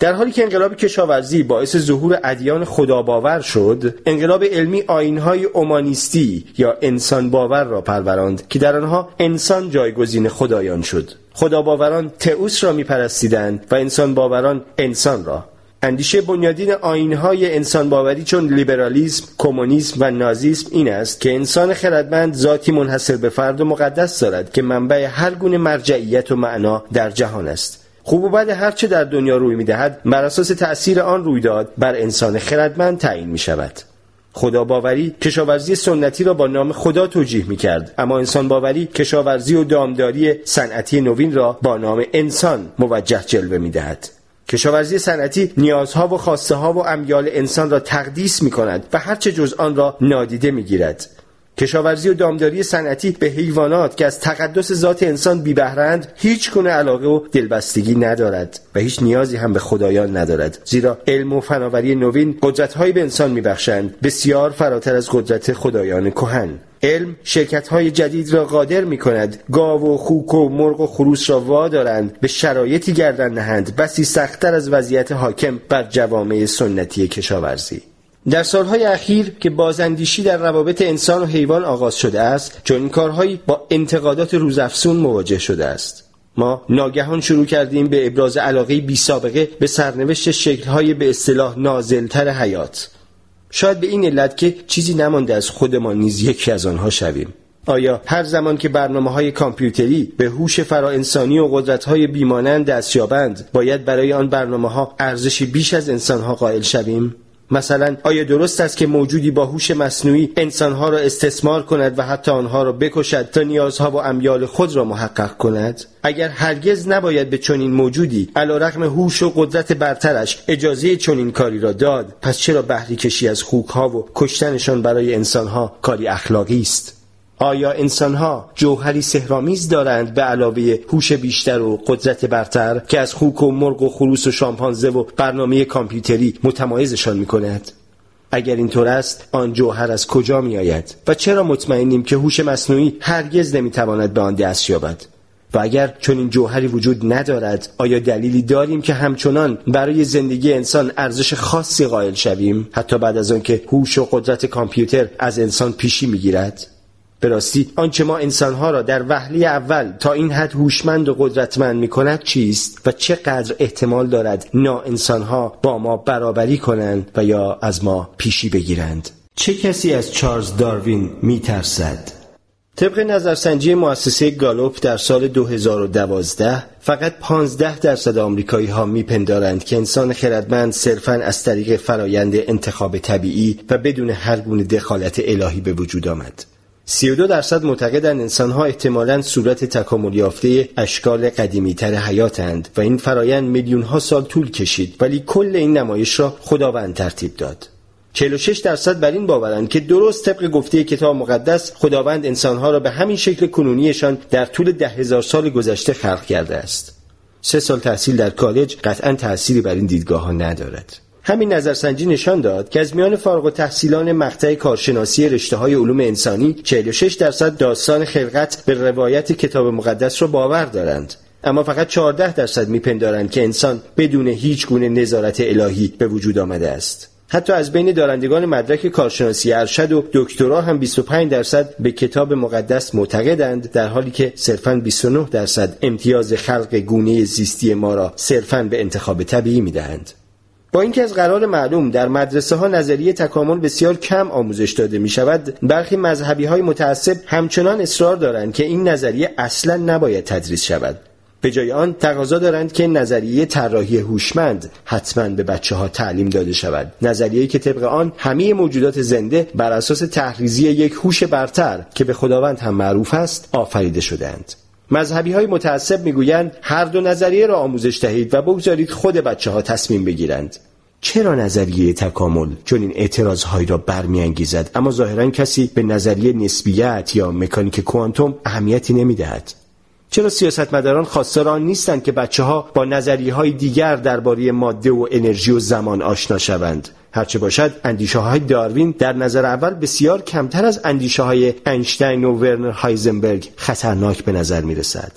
در حالی که انقلاب کشاورزی باعث ظهور ادیان خداباور شد، انقلاب علمی آیین‌های اومانیستی یا انسان باور را پروراند که در آنها انسان جایگزین خدایان شد. خداباوران تئوس را می‌پرستیدند و انسان باوران انسان را. اندیشه بنیادین آیین‌های انسان باوری چون لیبرالیسم، کمونیسم و نازیسم این است که انسان خردمند ذاتی منحصر به فرد و مقدس دارد که منبع هر گونه مرجعیت و معنا در جهان است. خوب و بد هرچه در دنیا روی می‌دهد بر اساس تأثیر آن رویداد بر انسان خردمند تعیین می‌شود. خداباوری کشاورزی سنتی را با نام خدا توجیه می‌کرد، اما انسان باوری کشاورزی و دامداری صنعتی نوین را با نام انسان موجه جلوه می‌دهد. کشاورزی صنعتی نیازها و خواسته‌ها و امیال انسان را تقدیس می‌کند و هرچه جز آن را نادیده می‌گیرد. کشاورزی و دامداری صنعتی به حیوانات که از تقدس ذات انسان بی‌بهره‌اند هیچگونه علاقه و دلبستگی ندارد و هیچ نیازی هم به خدایان ندارد، زیرا علم و فناوری نوین قدرت‌هایی به انسان می‌بخشند بسیار فراتر از قدرت خدایان کهن. علم شرکت‌های جدید را قادر می‌کند گاو و خوک و مرغ و خروس را وادارند به شرایطی گردن نهند بسی سخت‌تر از وضعیت حاکم بر جوامع سنتی کشاورزی. در سالهای اخیر که بازاندیشی در روابط انسان و حیوان آغاز شده است، چنین کارهایی با انتقادات روزافزون مواجه شده است. ما ناگهان شروع کردیم به ابراز علاقه بی سابقه به سرنوشت شکل‌های به اصطلاح نازل‌تر حیات. شاید به این علت که چیزی نمانده از خودمان نیز یکی از آنها شویم. آیا هر زمان که برنامه‌های کامپیوتری به هوش فراانسانی و قدرت‌های بی‌مانند دست یابند، باید برای آن برنامه‌ها ارزشی بیش از انسان‌ها قائل شویم؟ مثلا آیا درست است که موجودی با هوش مصنوعی انسانها را استثمار کند و حتی آنها را بکشد تا نیازها و امیال خود را محقق کند؟ اگر هرگز نباید به چنین موجودی علیرغم هوش و قدرت برترش اجازه چنین کاری را داد، پس چرا بهره کشی از خوکها و کشتنشان برای انسانها کاری اخلاقی است؟ آیا انسانها جوهری سحرآمیز دارند به علاوه هوش بیشتر و قدرت برتر که از خوک و مرغ و خروس و شامپانزه و برنامه کامپیوتری متمایزشان می‌کند؟ اگر اینطور است، آن جوهر از کجا می‌آید و چرا مطمئنیم که هوش مصنوعی هرگز نمی‌تواند به آن دست یابد؟ و اگر چنین جوهری وجود ندارد، آیا دلیلی داریم که همچنان برای زندگی انسان ارزش خاصی قائل شویم، حتی بعد از آنکه هوش و قدرت کامپیوتر از انسان پیشی می‌گیرد؟ به راستی آنچه ما انسانها را در وهله اول تا این حد هوشمند و قدرتمند می‌کند چیست و چقدر احتمال دارد ناانسانها با ما برابری کنند و یا از ما پیشی بگیرند؟ چه کسی از چارلز داروین می‌ترسد؟ طبق نظرسنجی مؤسسه گالوپ در سال 2012 فقط 15% آمریکایی‌ها می‌پندارند که انسان خردمند صرفاً از طریق فرایند انتخاب طبیعی و بدون هر گونه دخالت الهی به وجود آمد. 32% معتقدند انسان‌ها احتمالاً صورت تکامل یافته اشکال قدیمی‌تر حیاتند و این فرایند میلیون‌ها سال طول کشید ولی کل این نمایش را خداوند ترتیب داد. 46% بر این باورند که درست طبق گفته کتاب مقدس خداوند انسانها را به همین شکل کنونیشان در طول 10,000 سال گذشته خلق کرده است. 3 سال تحصیل در کالج قطعاً تأثیری بر این دیدگاه‌ها ندارد. همین نظرسنجی نشان داد که از میان فارغ التحصیلان مقطع کارشناسی رشته‌های علوم انسانی 46% داستان خلقت به روایت کتاب مقدس را باور دارند، اما فقط 14% می‌پندارند که انسان بدون هیچ گونه نظارت الهی به وجود آمده است. حتی از بین دارندگان مدرک کارشناسی ارشد و دکترا هم 25% به کتاب مقدس معتقدند، در حالی که صرفاً 29% امتیاز خلق گونه زیستی ما را صرفاً به انتخاب طبیعی می‌دهند. با اینکه از قرار معلوم در مدرسه ها نظریه تکامل بسیار کم آموزش داده می شود، برخی مذهبی های متعصب همچنان اصرار دارند که این نظریه اصلا نباید تدریس شود. به جای آن تقاضا دارند که نظریه طراحی هوشمند حتما به بچه ها تعلیم داده شود، نظریه‌ای که طبق آن همه موجودات زنده بر اساس تحریزی یک هوش برتر که به خداوند هم معروف است آفریده شدند. مذهبی‌های متعصب می‌گویند هر دو نظریه را آموزش دهید و بگذارید خود بچه‌ها تصمیم بگیرند. چرا نظریه تکامل چون این اعتراض‌هایی را برمی‌انگیزد اما ظاهراً کسی به نظریه نسبیت یا مکانیک کوانتوم اهمیتی نمی‌دهد؟ چرا سیاستمداران خواستار آن نیستند که بچه‌ها با نظریه‌های دیگر درباره ماده و انرژی و زمان آشنا شوند؟ هرچه باشد اندیشه‌های داروین در نظر اول بسیار کمتر از اندیشه‌های اینشتین و ورنر هایزنبرگ خطرناک به نظر می‌رسد.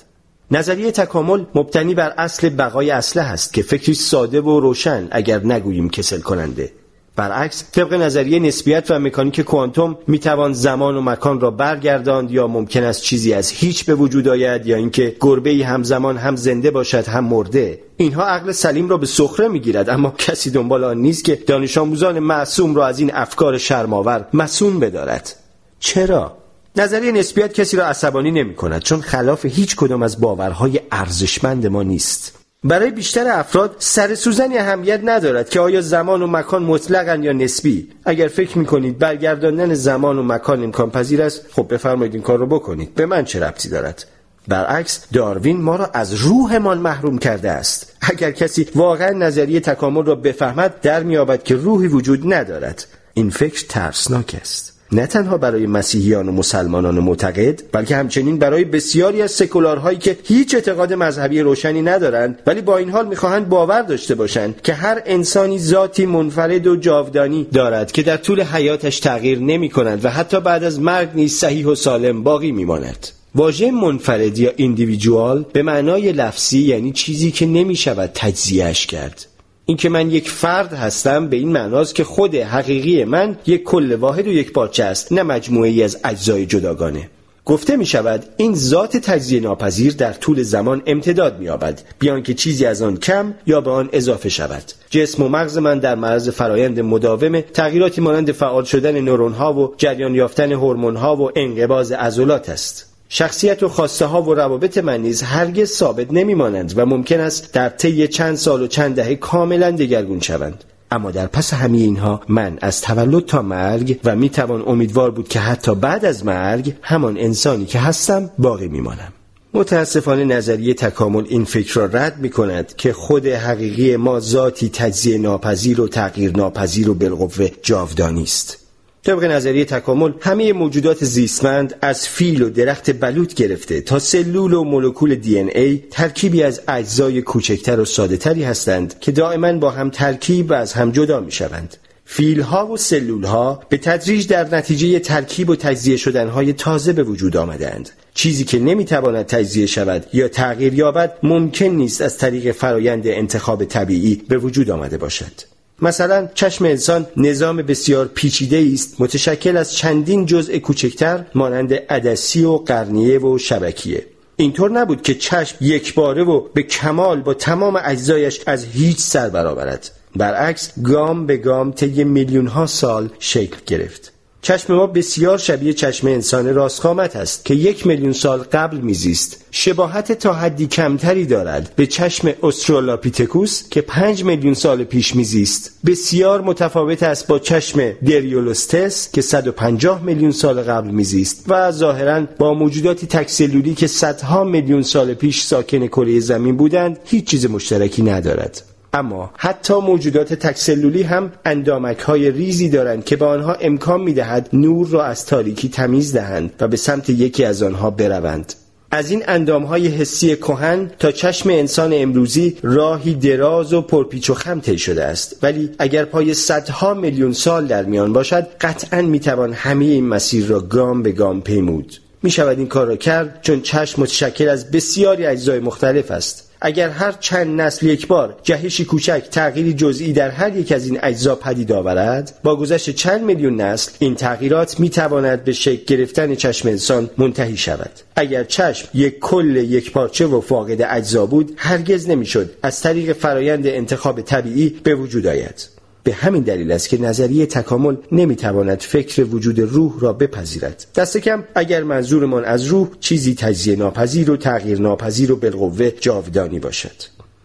نظریه تکامل مبتنی بر اصل بقای اسلحه است که فکری ساده و روشن اگر نگوییم کسل کننده. برعکس طبق نظریه نسبیت و مکانیک کوانتوم میتوان زمان و مکان را برگرداند یا ممکن است چیزی از هیچ به وجود آید یا اینکه گربه‌ای همزمان هم زنده باشد هم مرده. اینها عقل سلیم را به سخره میگیرد، اما کسی دنبال آن نیست که دانش آموزان معصوم را از این افکار شرم‌آور مصون بدارد. چرا؟ نظریه نسبیت کسی را عصبانی نمی‌کند چون خلاف هیچ کدام از باورهای ارزشمند ما نیست. برای بیشتر افراد سر سوزنی اهمیت ندارد که آیا زمان و مکان مطلقن یا نسبی. اگر فکر می‌کنید برگرداندن زمان و مکان امکان پذیر است، خب بفرمایید این کار رو بکنید، به من چه ربطی دارد؟ برعکس داروین ما را از روحمان محروم کرده است. اگر کسی واقعا نظریه تکامل را بفهمد در می‌یابد که روحی وجود ندارد. این فکر ترسناک است، نه تنها برای مسیحیان و مسلمانان معتقد، بلکه همچنین برای بسیاری از سکولارهایی که هیچ اعتقاد مذهبی روشنی ندارند ولی با این حال میخواهند باور داشته باشند که هر انسانی ذاتی منفرد و جاودانی دارد که در طول حیاتش تغییر نمی‌کند و حتی بعد از مرگ نیز صحیح و سالم باقی میماند. واژه منفرد یا ایندیویدوال به معنای لفظی یعنی چیزی که نمی‌شود تجزیه‌اش کرد. این که من یک فرد هستم به این معناست که خود حقیقی من یک کل واحد و یک پارچه است، نه مجموعه ای از اجزای جداگانه. گفته می شود این ذات تجزیه ناپذیر در طول زمان امتداد می یابد، بیان که چیزی از آن کم یا به آن اضافه شود. جسم و مغز من در معرض فرایند مداوم تغییراتی مانند فعال شدن نورون ها و جریان یافتن هورمون ها و انقباض عضلات است. شخصیت و خواسته ها و روابط من نیز هرگز ثابت نمی مانند و ممکن است در طی چند سال و چند دهه کاملا دگرگون شوند. اما در پس همه اینها من از تولد تا مرگ و می توان امیدوار بود که حتی بعد از مرگ همان انسانی که هستم باقی می مانم. متاسفانه نظریه تکامل این فکر را رد می کند که خود حقیقی ما ذاتی تجزیه ناپذیر و تغییر ناپذیر و بالقوه جاودانی است. طبق نظریه تکامل همه موجودات زیستمند از فیل و درخت بلوط گرفته تا سلول و مولکول دی ان ای ترکیبی از اجزای کوچکتر و ساده تری هستند که دائما با هم ترکیب و از هم جدا می شوند. فیل ها و سلول ها به تدریج در نتیجه ترکیب و تجزیه شدن های تازه به وجود آمدند. چیزی که نمی تواند تجزیه شود یا تغییر یابد ممکن نیست از طریق فرایند انتخاب طبیعی به وجود آمده باشد. مثلا چشم انسان نظام بسیار پیچیده‌ای است، متشکل از چندین جزء کوچکتر مانند عدسی و قرنیه و شبکیه. اینطور نبود که چشم یکباره و به کمال با تمام اجزایش از هیچ سر برآورد. برعکس، گام به گام طی میلیون‌ها سال شکل گرفت. چشم ما بسیار شبیه چشم انسان راست‌قامت است که 1 میلیون سال قبل میزیست. شباهت تا حدی کمتری دارد به چشم استرالوپیتکوس که 5 میلیون سال پیش میزیست. بسیار متفاوت است با چشم دریولوستس که 150 میلیون سال قبل میزیست و ظاهراً با موجوداتی تک‌سلولی که صدها میلیون سال پیش ساکن کره زمین بودند هیچ چیز مشترکی ندارد. اما حتی موجودات تکسلولی هم اندامک‌های ریزی دارند که به آنها امکان می‌دهد نور را از تاریکی تمیز دهند و به سمت یکی از آنها بروند. از این اندام‌های حسی کهن تا چشم انسان امروزی راهی دراز و پرپیچ و خم طی شده است، ولی اگر پای صدها میلیون سال در میان باشد قطعاً می‌توان همه این مسیر را گام به گام پیمود. می‌شود این کار را کرد چون چشم متشکل از بسیاری اجزای مختلف است. اگر هر چند نسل یک بار جهشی کوچک تغییری جزئی در هر یک از این اجزا پدید آورد، با گذشت چند میلیون نسل این تغییرات میتواند به شکل گرفتن چشم انسان منتهی شود. اگر چشم یک کل یکپارچه و فاقد اجزا بود، هرگز نمیشد از طریق فرایند انتخاب طبیعی به وجود آید. به همین دلیل است که نظریه تکامل نمیتواند فکر وجود روح را بپذیرد. دست کم اگر منظورمان از روح چیزی تجزیه ناپذیر و تغییر ناپذیر و بالقوه جاودانی باشد.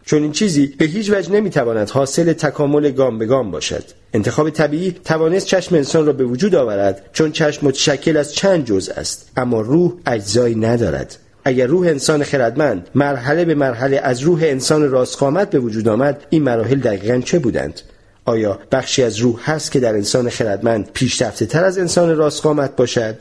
چون این چیزی به هیچ وجه نمیتواند حاصل تکامل گام به گام باشد. انتخاب طبیعی توانست چشم انسان را به وجود آورد چون چشم متشکل از چند جزء است، اما روح اجزایی ندارد. اگر روح انسان خردمند مرحله به مرحله از روح انسان راست‌قامت به وجود آمد، این مراحل دقیقاً چه بودند؟ آیا بخشی از روح هست که در انسان خردمند پیشرفته‌تر از انسان راست‌قامت باشد؟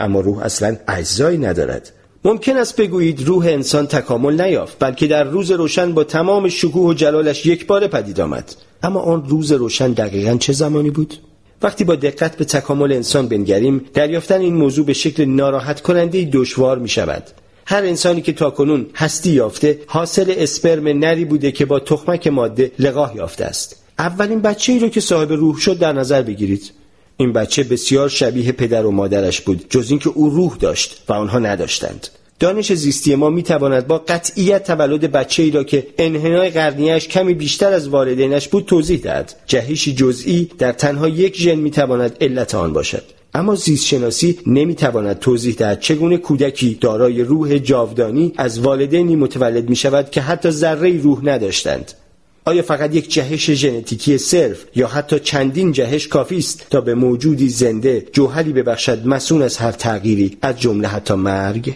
اما روح اصلاً اجزایی ندارد. ممکن است بگویید روح انسان تکامل نیافت، بلکه در روز روشن با تمام شکوه و جلالش یکباره پدید آمد. اما آن روز روشن دقیقاً چه زمانی بود؟ وقتی با دقت به تکامل انسان بنگریم، دریافتن این موضوع به شکل ناراحت کننده دشوار می‌شود. هر انسانی که تاکنون هستی یافته، حاصل اسپرم نری بوده که با تخمک ماده لقاح یافته است. اولین بچه‌ای رو که صاحب روح شد در نظر بگیرید. این بچه بسیار شبیه پدر و مادرش بود، جز اینکه او روح داشت و آنها نداشتند. دانش زیستی ما میتواند با قطعیت تولد بچه‌ای را که انحنای قرنیه‌اش کمی بیشتر از والدینش بود توضیح دهد. جهشی جزئی در تنها یک ژن میتواند علت آن باشد. اما زیستشناسی نمیتواند توضیح دهد چگونه کودکی دارای روح جاودانی از والدینی متولد میشود که حتی ذره‌ای روح نداشتند. آیا فقط یک جهش ژنتیکی صرف یا حتی چندین جهش کافی است تا به موجودی زنده جوهری ببخشد مسئول از هر تغییری، از جمله حتی مرگ؟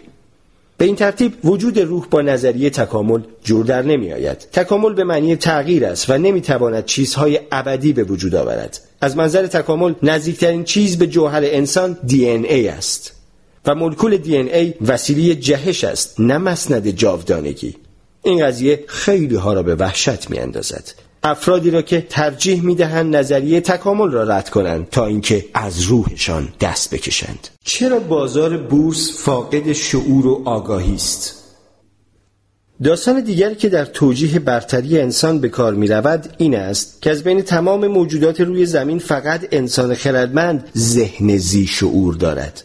به این ترتیب وجود روح با نظریه تکامل جور در نمی آید. تکامل به معنی تغییر است و نمی تواند چیزهای ابدی به وجود آورد. از منظر تکامل نزدیکترین چیز به جوهر انسان DNA است و مولکول DNA وسیله جهش است، نه مسند جاودانگی. این قضیه خیلی ها را به وحشت می اندازد. افرادی را که ترجیح می دهند نظریه تکامل را رد کنند تا اینکه از روحشان دست بکشند. چرا بازار بورس فاقد شعور و آگاهی است؟ داستان دیگر که در توجیه برتری انسان به کار می رود این است که از بین تمام موجودات روی زمین فقط انسان خردمند ذهن ذی شعور دارد.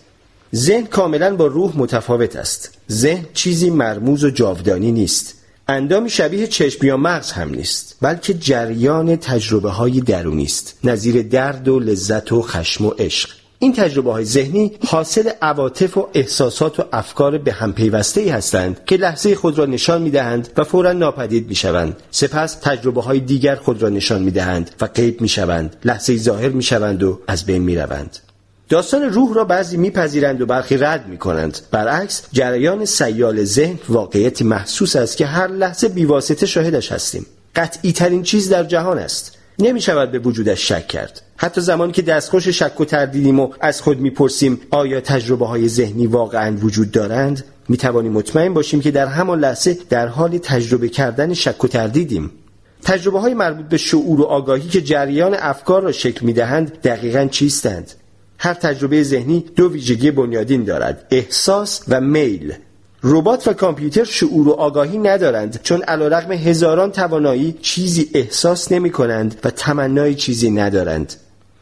ذهن کاملا با روح متفاوت است. ذهن چیزی مرموز و جاودانی نیست. اندامی شبیه چشم یا مغز هم نیست، بلکه جریان تجربه های درونی است، نظیر درد و لذت و خشم و عشق. این تجربه های ذهنی حاصل عواطف و احساسات و افکار به هم پیوسته ای هستند که لحظه خود را نشان می دهند و فوراً ناپدید می شوند. سپس تجربه های دیگر خود را نشان می دهند و غیب می شوند، لحظه ظاهر می شوند و از بین می روند. داستان روح را بعضی میپذیرند و برخی رد میکنند. برعکس، جریان سیال ذهن واقعیت محسوس است که هر لحظه بیواسطه شاهدش هستیم. قطعی ترین چیز در جهان است. نمیشود به وجودش شک کرد. حتی زمانی که دستخوش شک و تردیدیم و از خود میپرسیم آیا تجربه های ذهنی واقعا وجود دارند، میتوانیم مطمئن باشیم که در همان لحظه در حال تجربه کردن شک و تردیدیم. تجربه های مربوط به شعور و آگاهی که جریان افکار را شکل میدهند دقیقاً چیستند؟ هر تجربه ذهنی 2 ویژگی بنیادین دارد: احساس و میل. ربات و کامپیوتر شعور و آگاهی ندارند، چون علیرغم هزاران توانایی چیزی احساس نمی‌کنند و تمنای چیزی ندارند.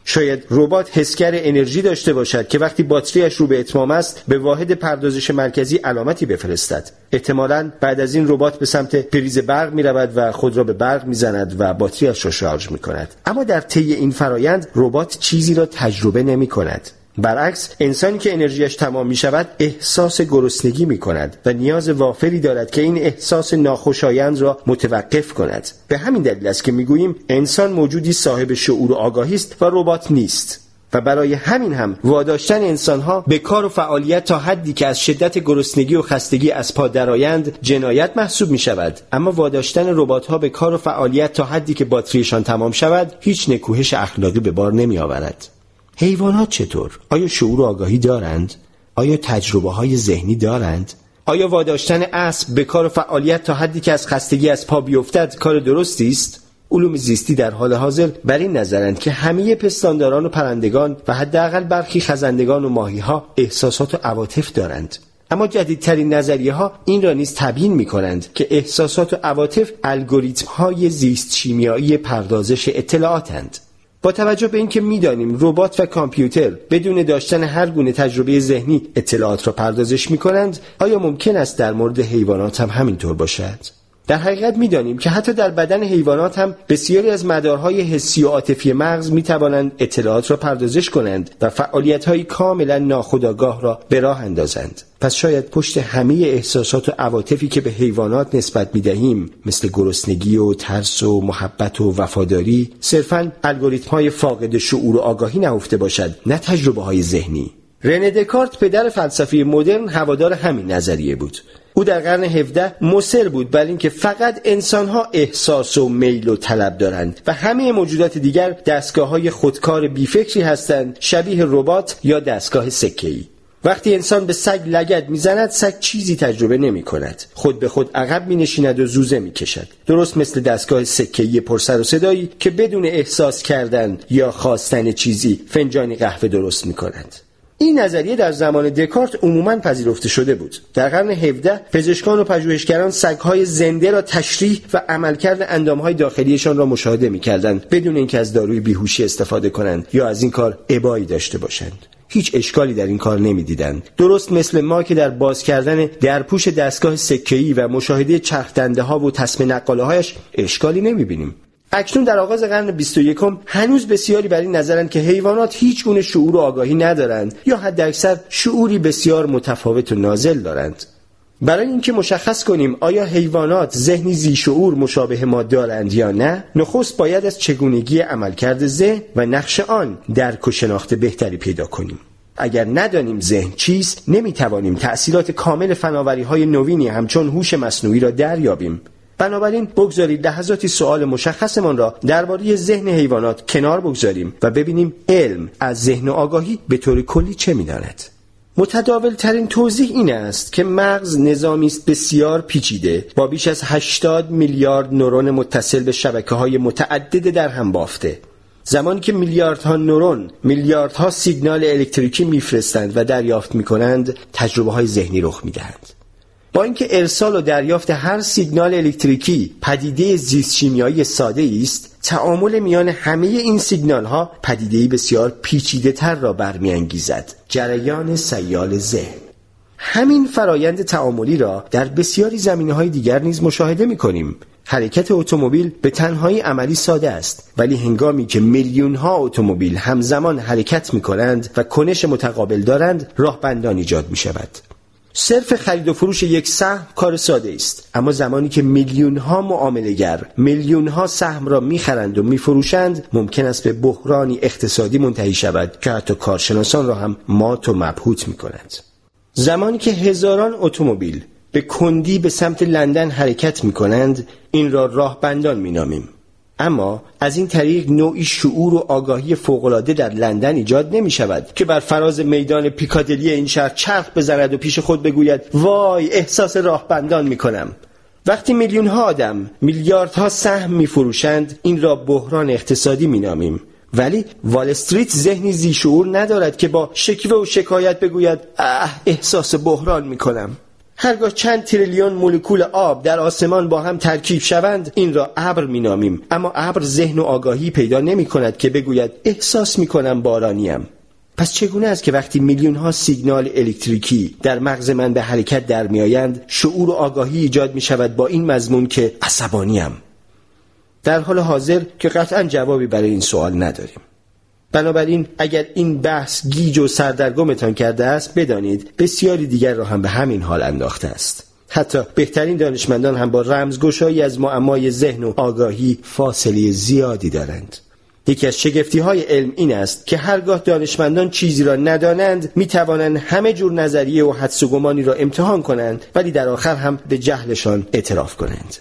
شاید ربات حسگر انرژی داشته باشد که وقتی باتریش رو به اتمام است به واحد پردازش مرکزی علامتی بفرستد. احتمالاً بعد از این ربات به سمت پریز برق می رود و خود را به برق می زند و باتریش را شارژ می کند. اما در طی این فرایند ربات چیزی را تجربه نمی کند. برعکس انسانی که انرژیش تمام می شود احساس گرسنگی می کند و نیاز وافری دارد که این احساس ناخوشایند را متوقف کند. به همین دلیل است که می گوییم انسان موجودی صاحب شعور و آگاهی است و ربات نیست، و برای همین هم واداشتن انسانها به کار و فعالیت تا حدی که از شدت گرسنگی و خستگی از پا درآیند جنایت محسوب می شود. اما واداشتن رباتها به کار و فعالیت تا حدی که باتریشان تمام شود هیچ نکوهش اخلاقی به بار نمی آورد. حیوانات چطور؟ آیا شعور و آگاهی دارند؟ آیا تجربه های ذهنی دارند؟ آیا واداشتن اسب به کار و فعالیت تا حدی که از خستگی از پا بیفتد کار درستی است؟ علوم زیستی در حال حاضر بر این نظرند که همه پستانداران و پرندگان و حداقل برخی خزندگان و ماهیها احساسات و عواطف دارند. اما جدیدترین نظریه ها این را نیز تبیین می کنند که احساسات و عواطف الگوریتم های زیست شیمیایی پردازش اطلاعاتند. با توجه به اینکه می‌دانیم ربات و کامپیوتر بدون داشتن هر گونه تجربه ذهنی اطلاعات را پردازش می‌کنند، آیا ممکن است در مورد حیوانات هم همینطور باشد؟ در حقیقت می‌دانیم که حتی در بدن حیوانات هم بسیاری از مدارهای حسی و عاطفی مغز می‌توانند اطلاعات را پردازش کنند و فعالیت‌های کاملا ناخودآگاه را به راه اندازند. پس شاید پشت همه احساسات و عواطفی که به حیوانات نسبت می‌دهیم، مثل گرسنگی و ترس و محبت و وفاداری، صرفاً الگوریتم‌های فاقد شعور و آگاهی نهفته باشد، نه تجربه‌های ذهنی. رنه دکارت پدر فلسفه مدرن هوادار همین نظریه بود. او در قرن 17 مصر بود بر اینکه فقط انسان‌ها احساس و میل و طلب دارند و همه موجودات دیگر دستگاه‌های خودکار بیفکری هستند، شبیه ربات یا دستگاه سکه‌ای. وقتی انسان به سگ لگد میزند، سگ چیزی تجربه نمی‌کند. خود به خود عقب می‌نشیند و زوزه می‌کشد. درست مثل دستگاه سکه‌ای پرسر و صدایی که بدون احساس کردن یا خواستن چیزی فنجانی قهوه درست می‌کند. این نظریه در زمان دکارت عموماً پذیرفته شده بود. در قرن 17 پزشکان و پژوهشگران سگ‌های زنده را تشریح و عملکرد اندام‌های داخلیشان را مشاهده می‌کردند، بدون اینکه از داروی بیهوشی استفاده کنند یا از این کار ابایی داشته باشند. هیچ اشکالی در این کار نمی‌دیدند. درست مثل ما که در باز کردن درپوش دستگاه سکه‌ای و مشاهده چرخ‌دنده‌ها و تسمه نقاله‌هایش اشکالی نمی‌بینیم. اکنون در آغاز قرن 21 هنوز بسیاری بر این نظرند که حیوانات هیچ گونه شعور و آگاهی ندارند یا حداکثر شعوری بسیار متفاوت و نازل دارند. برای اینکه مشخص کنیم آیا حیوانات ذهنی ذی‌شعور مشابه ما دارند یا نه، نخست باید از چگونگی عملکرد ذهن و نقش آن درک و شناخت بهتری پیدا کنیم. اگر ندانیم ذهن چیست، نمی‌توانیم تأثیرات کامل فناوری‌های نوینی همچون هوش مصنوعی را دریابیم. بنابراین بگذارید لحظاتی سوال مشخصمان را درباره ذهن حیوانات کنار بگذاریم و ببینیم علم از ذهن آگاهی به طور کلی چه می‌داند. متداول ترین توضیح این است که مغز نظامی است بسیار پیچیده با بیش از 80 میلیارد نورون متصل به شبکه‌های متعدد در هم بافته. زمانی که میلیاردها نورون، میلیاردها سیگنال الکتریکی می‌فرستند و دریافت می‌کنند، تجربه‌های ذهنی رخ می‌دهند. با اینکه ارسال و دریافت هر سیگنال الکتریکی پدیده زیست شیمیایی ساده است، تعامل میان همه این سیگنال ها پدیده‌ای بسیار پیچیده تر را برمی‌انگیزد: جریان سیال ذهن. همین فرایند تعاملی را در بسیاری زمینه‌های دیگر نیز مشاهده می‌کنیم. حرکت اتومبیل به تنهایی عملی ساده است، ولی هنگامی که میلیون‌ها اتومبیل همزمان حرکت می‌کنند و کنش متقابل دارند، راهبندان ایجاد می‌شود. صرف خرید و فروش یک سهم کار ساده است، اما زمانی که میلیون ها معامله گر میلیون ها سهم را میخرند و میفروشند، ممکن است به بحرانی اقتصادی منتهی شود که حتی کارشناسان را هم مات و مبهوت میکند. زمانی که هزاران اتومبیل به کندی به سمت لندن حرکت میکنند، این را راهبندان مینامیم. اما از این طریق نوعی شعور و آگاهی فوق‌العاده در لندن ایجاد نمی شود که بر فراز میدان پیکادلی این شهر چرخ بزند و پیش خود بگوید: وای، احساس راهبندان می کنم. وقتی میلیون ها آدم میلیارد ها سهم می فروشند، این را بحران اقتصادی می نامیم. ولی وال استریت ذهنی ذی‌شعور ندارد که با شکوه و شکایت بگوید: احساس بحران می کنم. هرگاه چند تریلیون مولکول آب در آسمان با هم ترکیب شوند این را ابر مینامیم، اما ابر ذهن و آگاهی پیدا نمی‌کند که بگوید احساس می‌کنم بارانیم. پس چگونه است که وقتی میلیون‌ها سیگنال الکتریکی در مغز من به حرکت در می‌آیند شعور و آگاهی ایجاد می‌شود با این مضمون که عصبانیم؟ در حال حاضر که قطعاً جوابی برای این سوال نداریم. بنابراین اگر این بحث گیج و سردرگمتان کرده است بدانید بسیاری دیگر را هم به همین حال انداخته است. حتی بهترین دانشمندان هم با رمزگشایی از معمای ذهن و آگاهی فاصله زیادی دارند. یکی از شگفتی‌های علم این است که هرگاه دانشمندان چیزی را ندانند می‌توانند همه جور نظریه و حدس و گمانی را امتحان کنند ولی در آخر هم به جهلشان اعتراف کنند.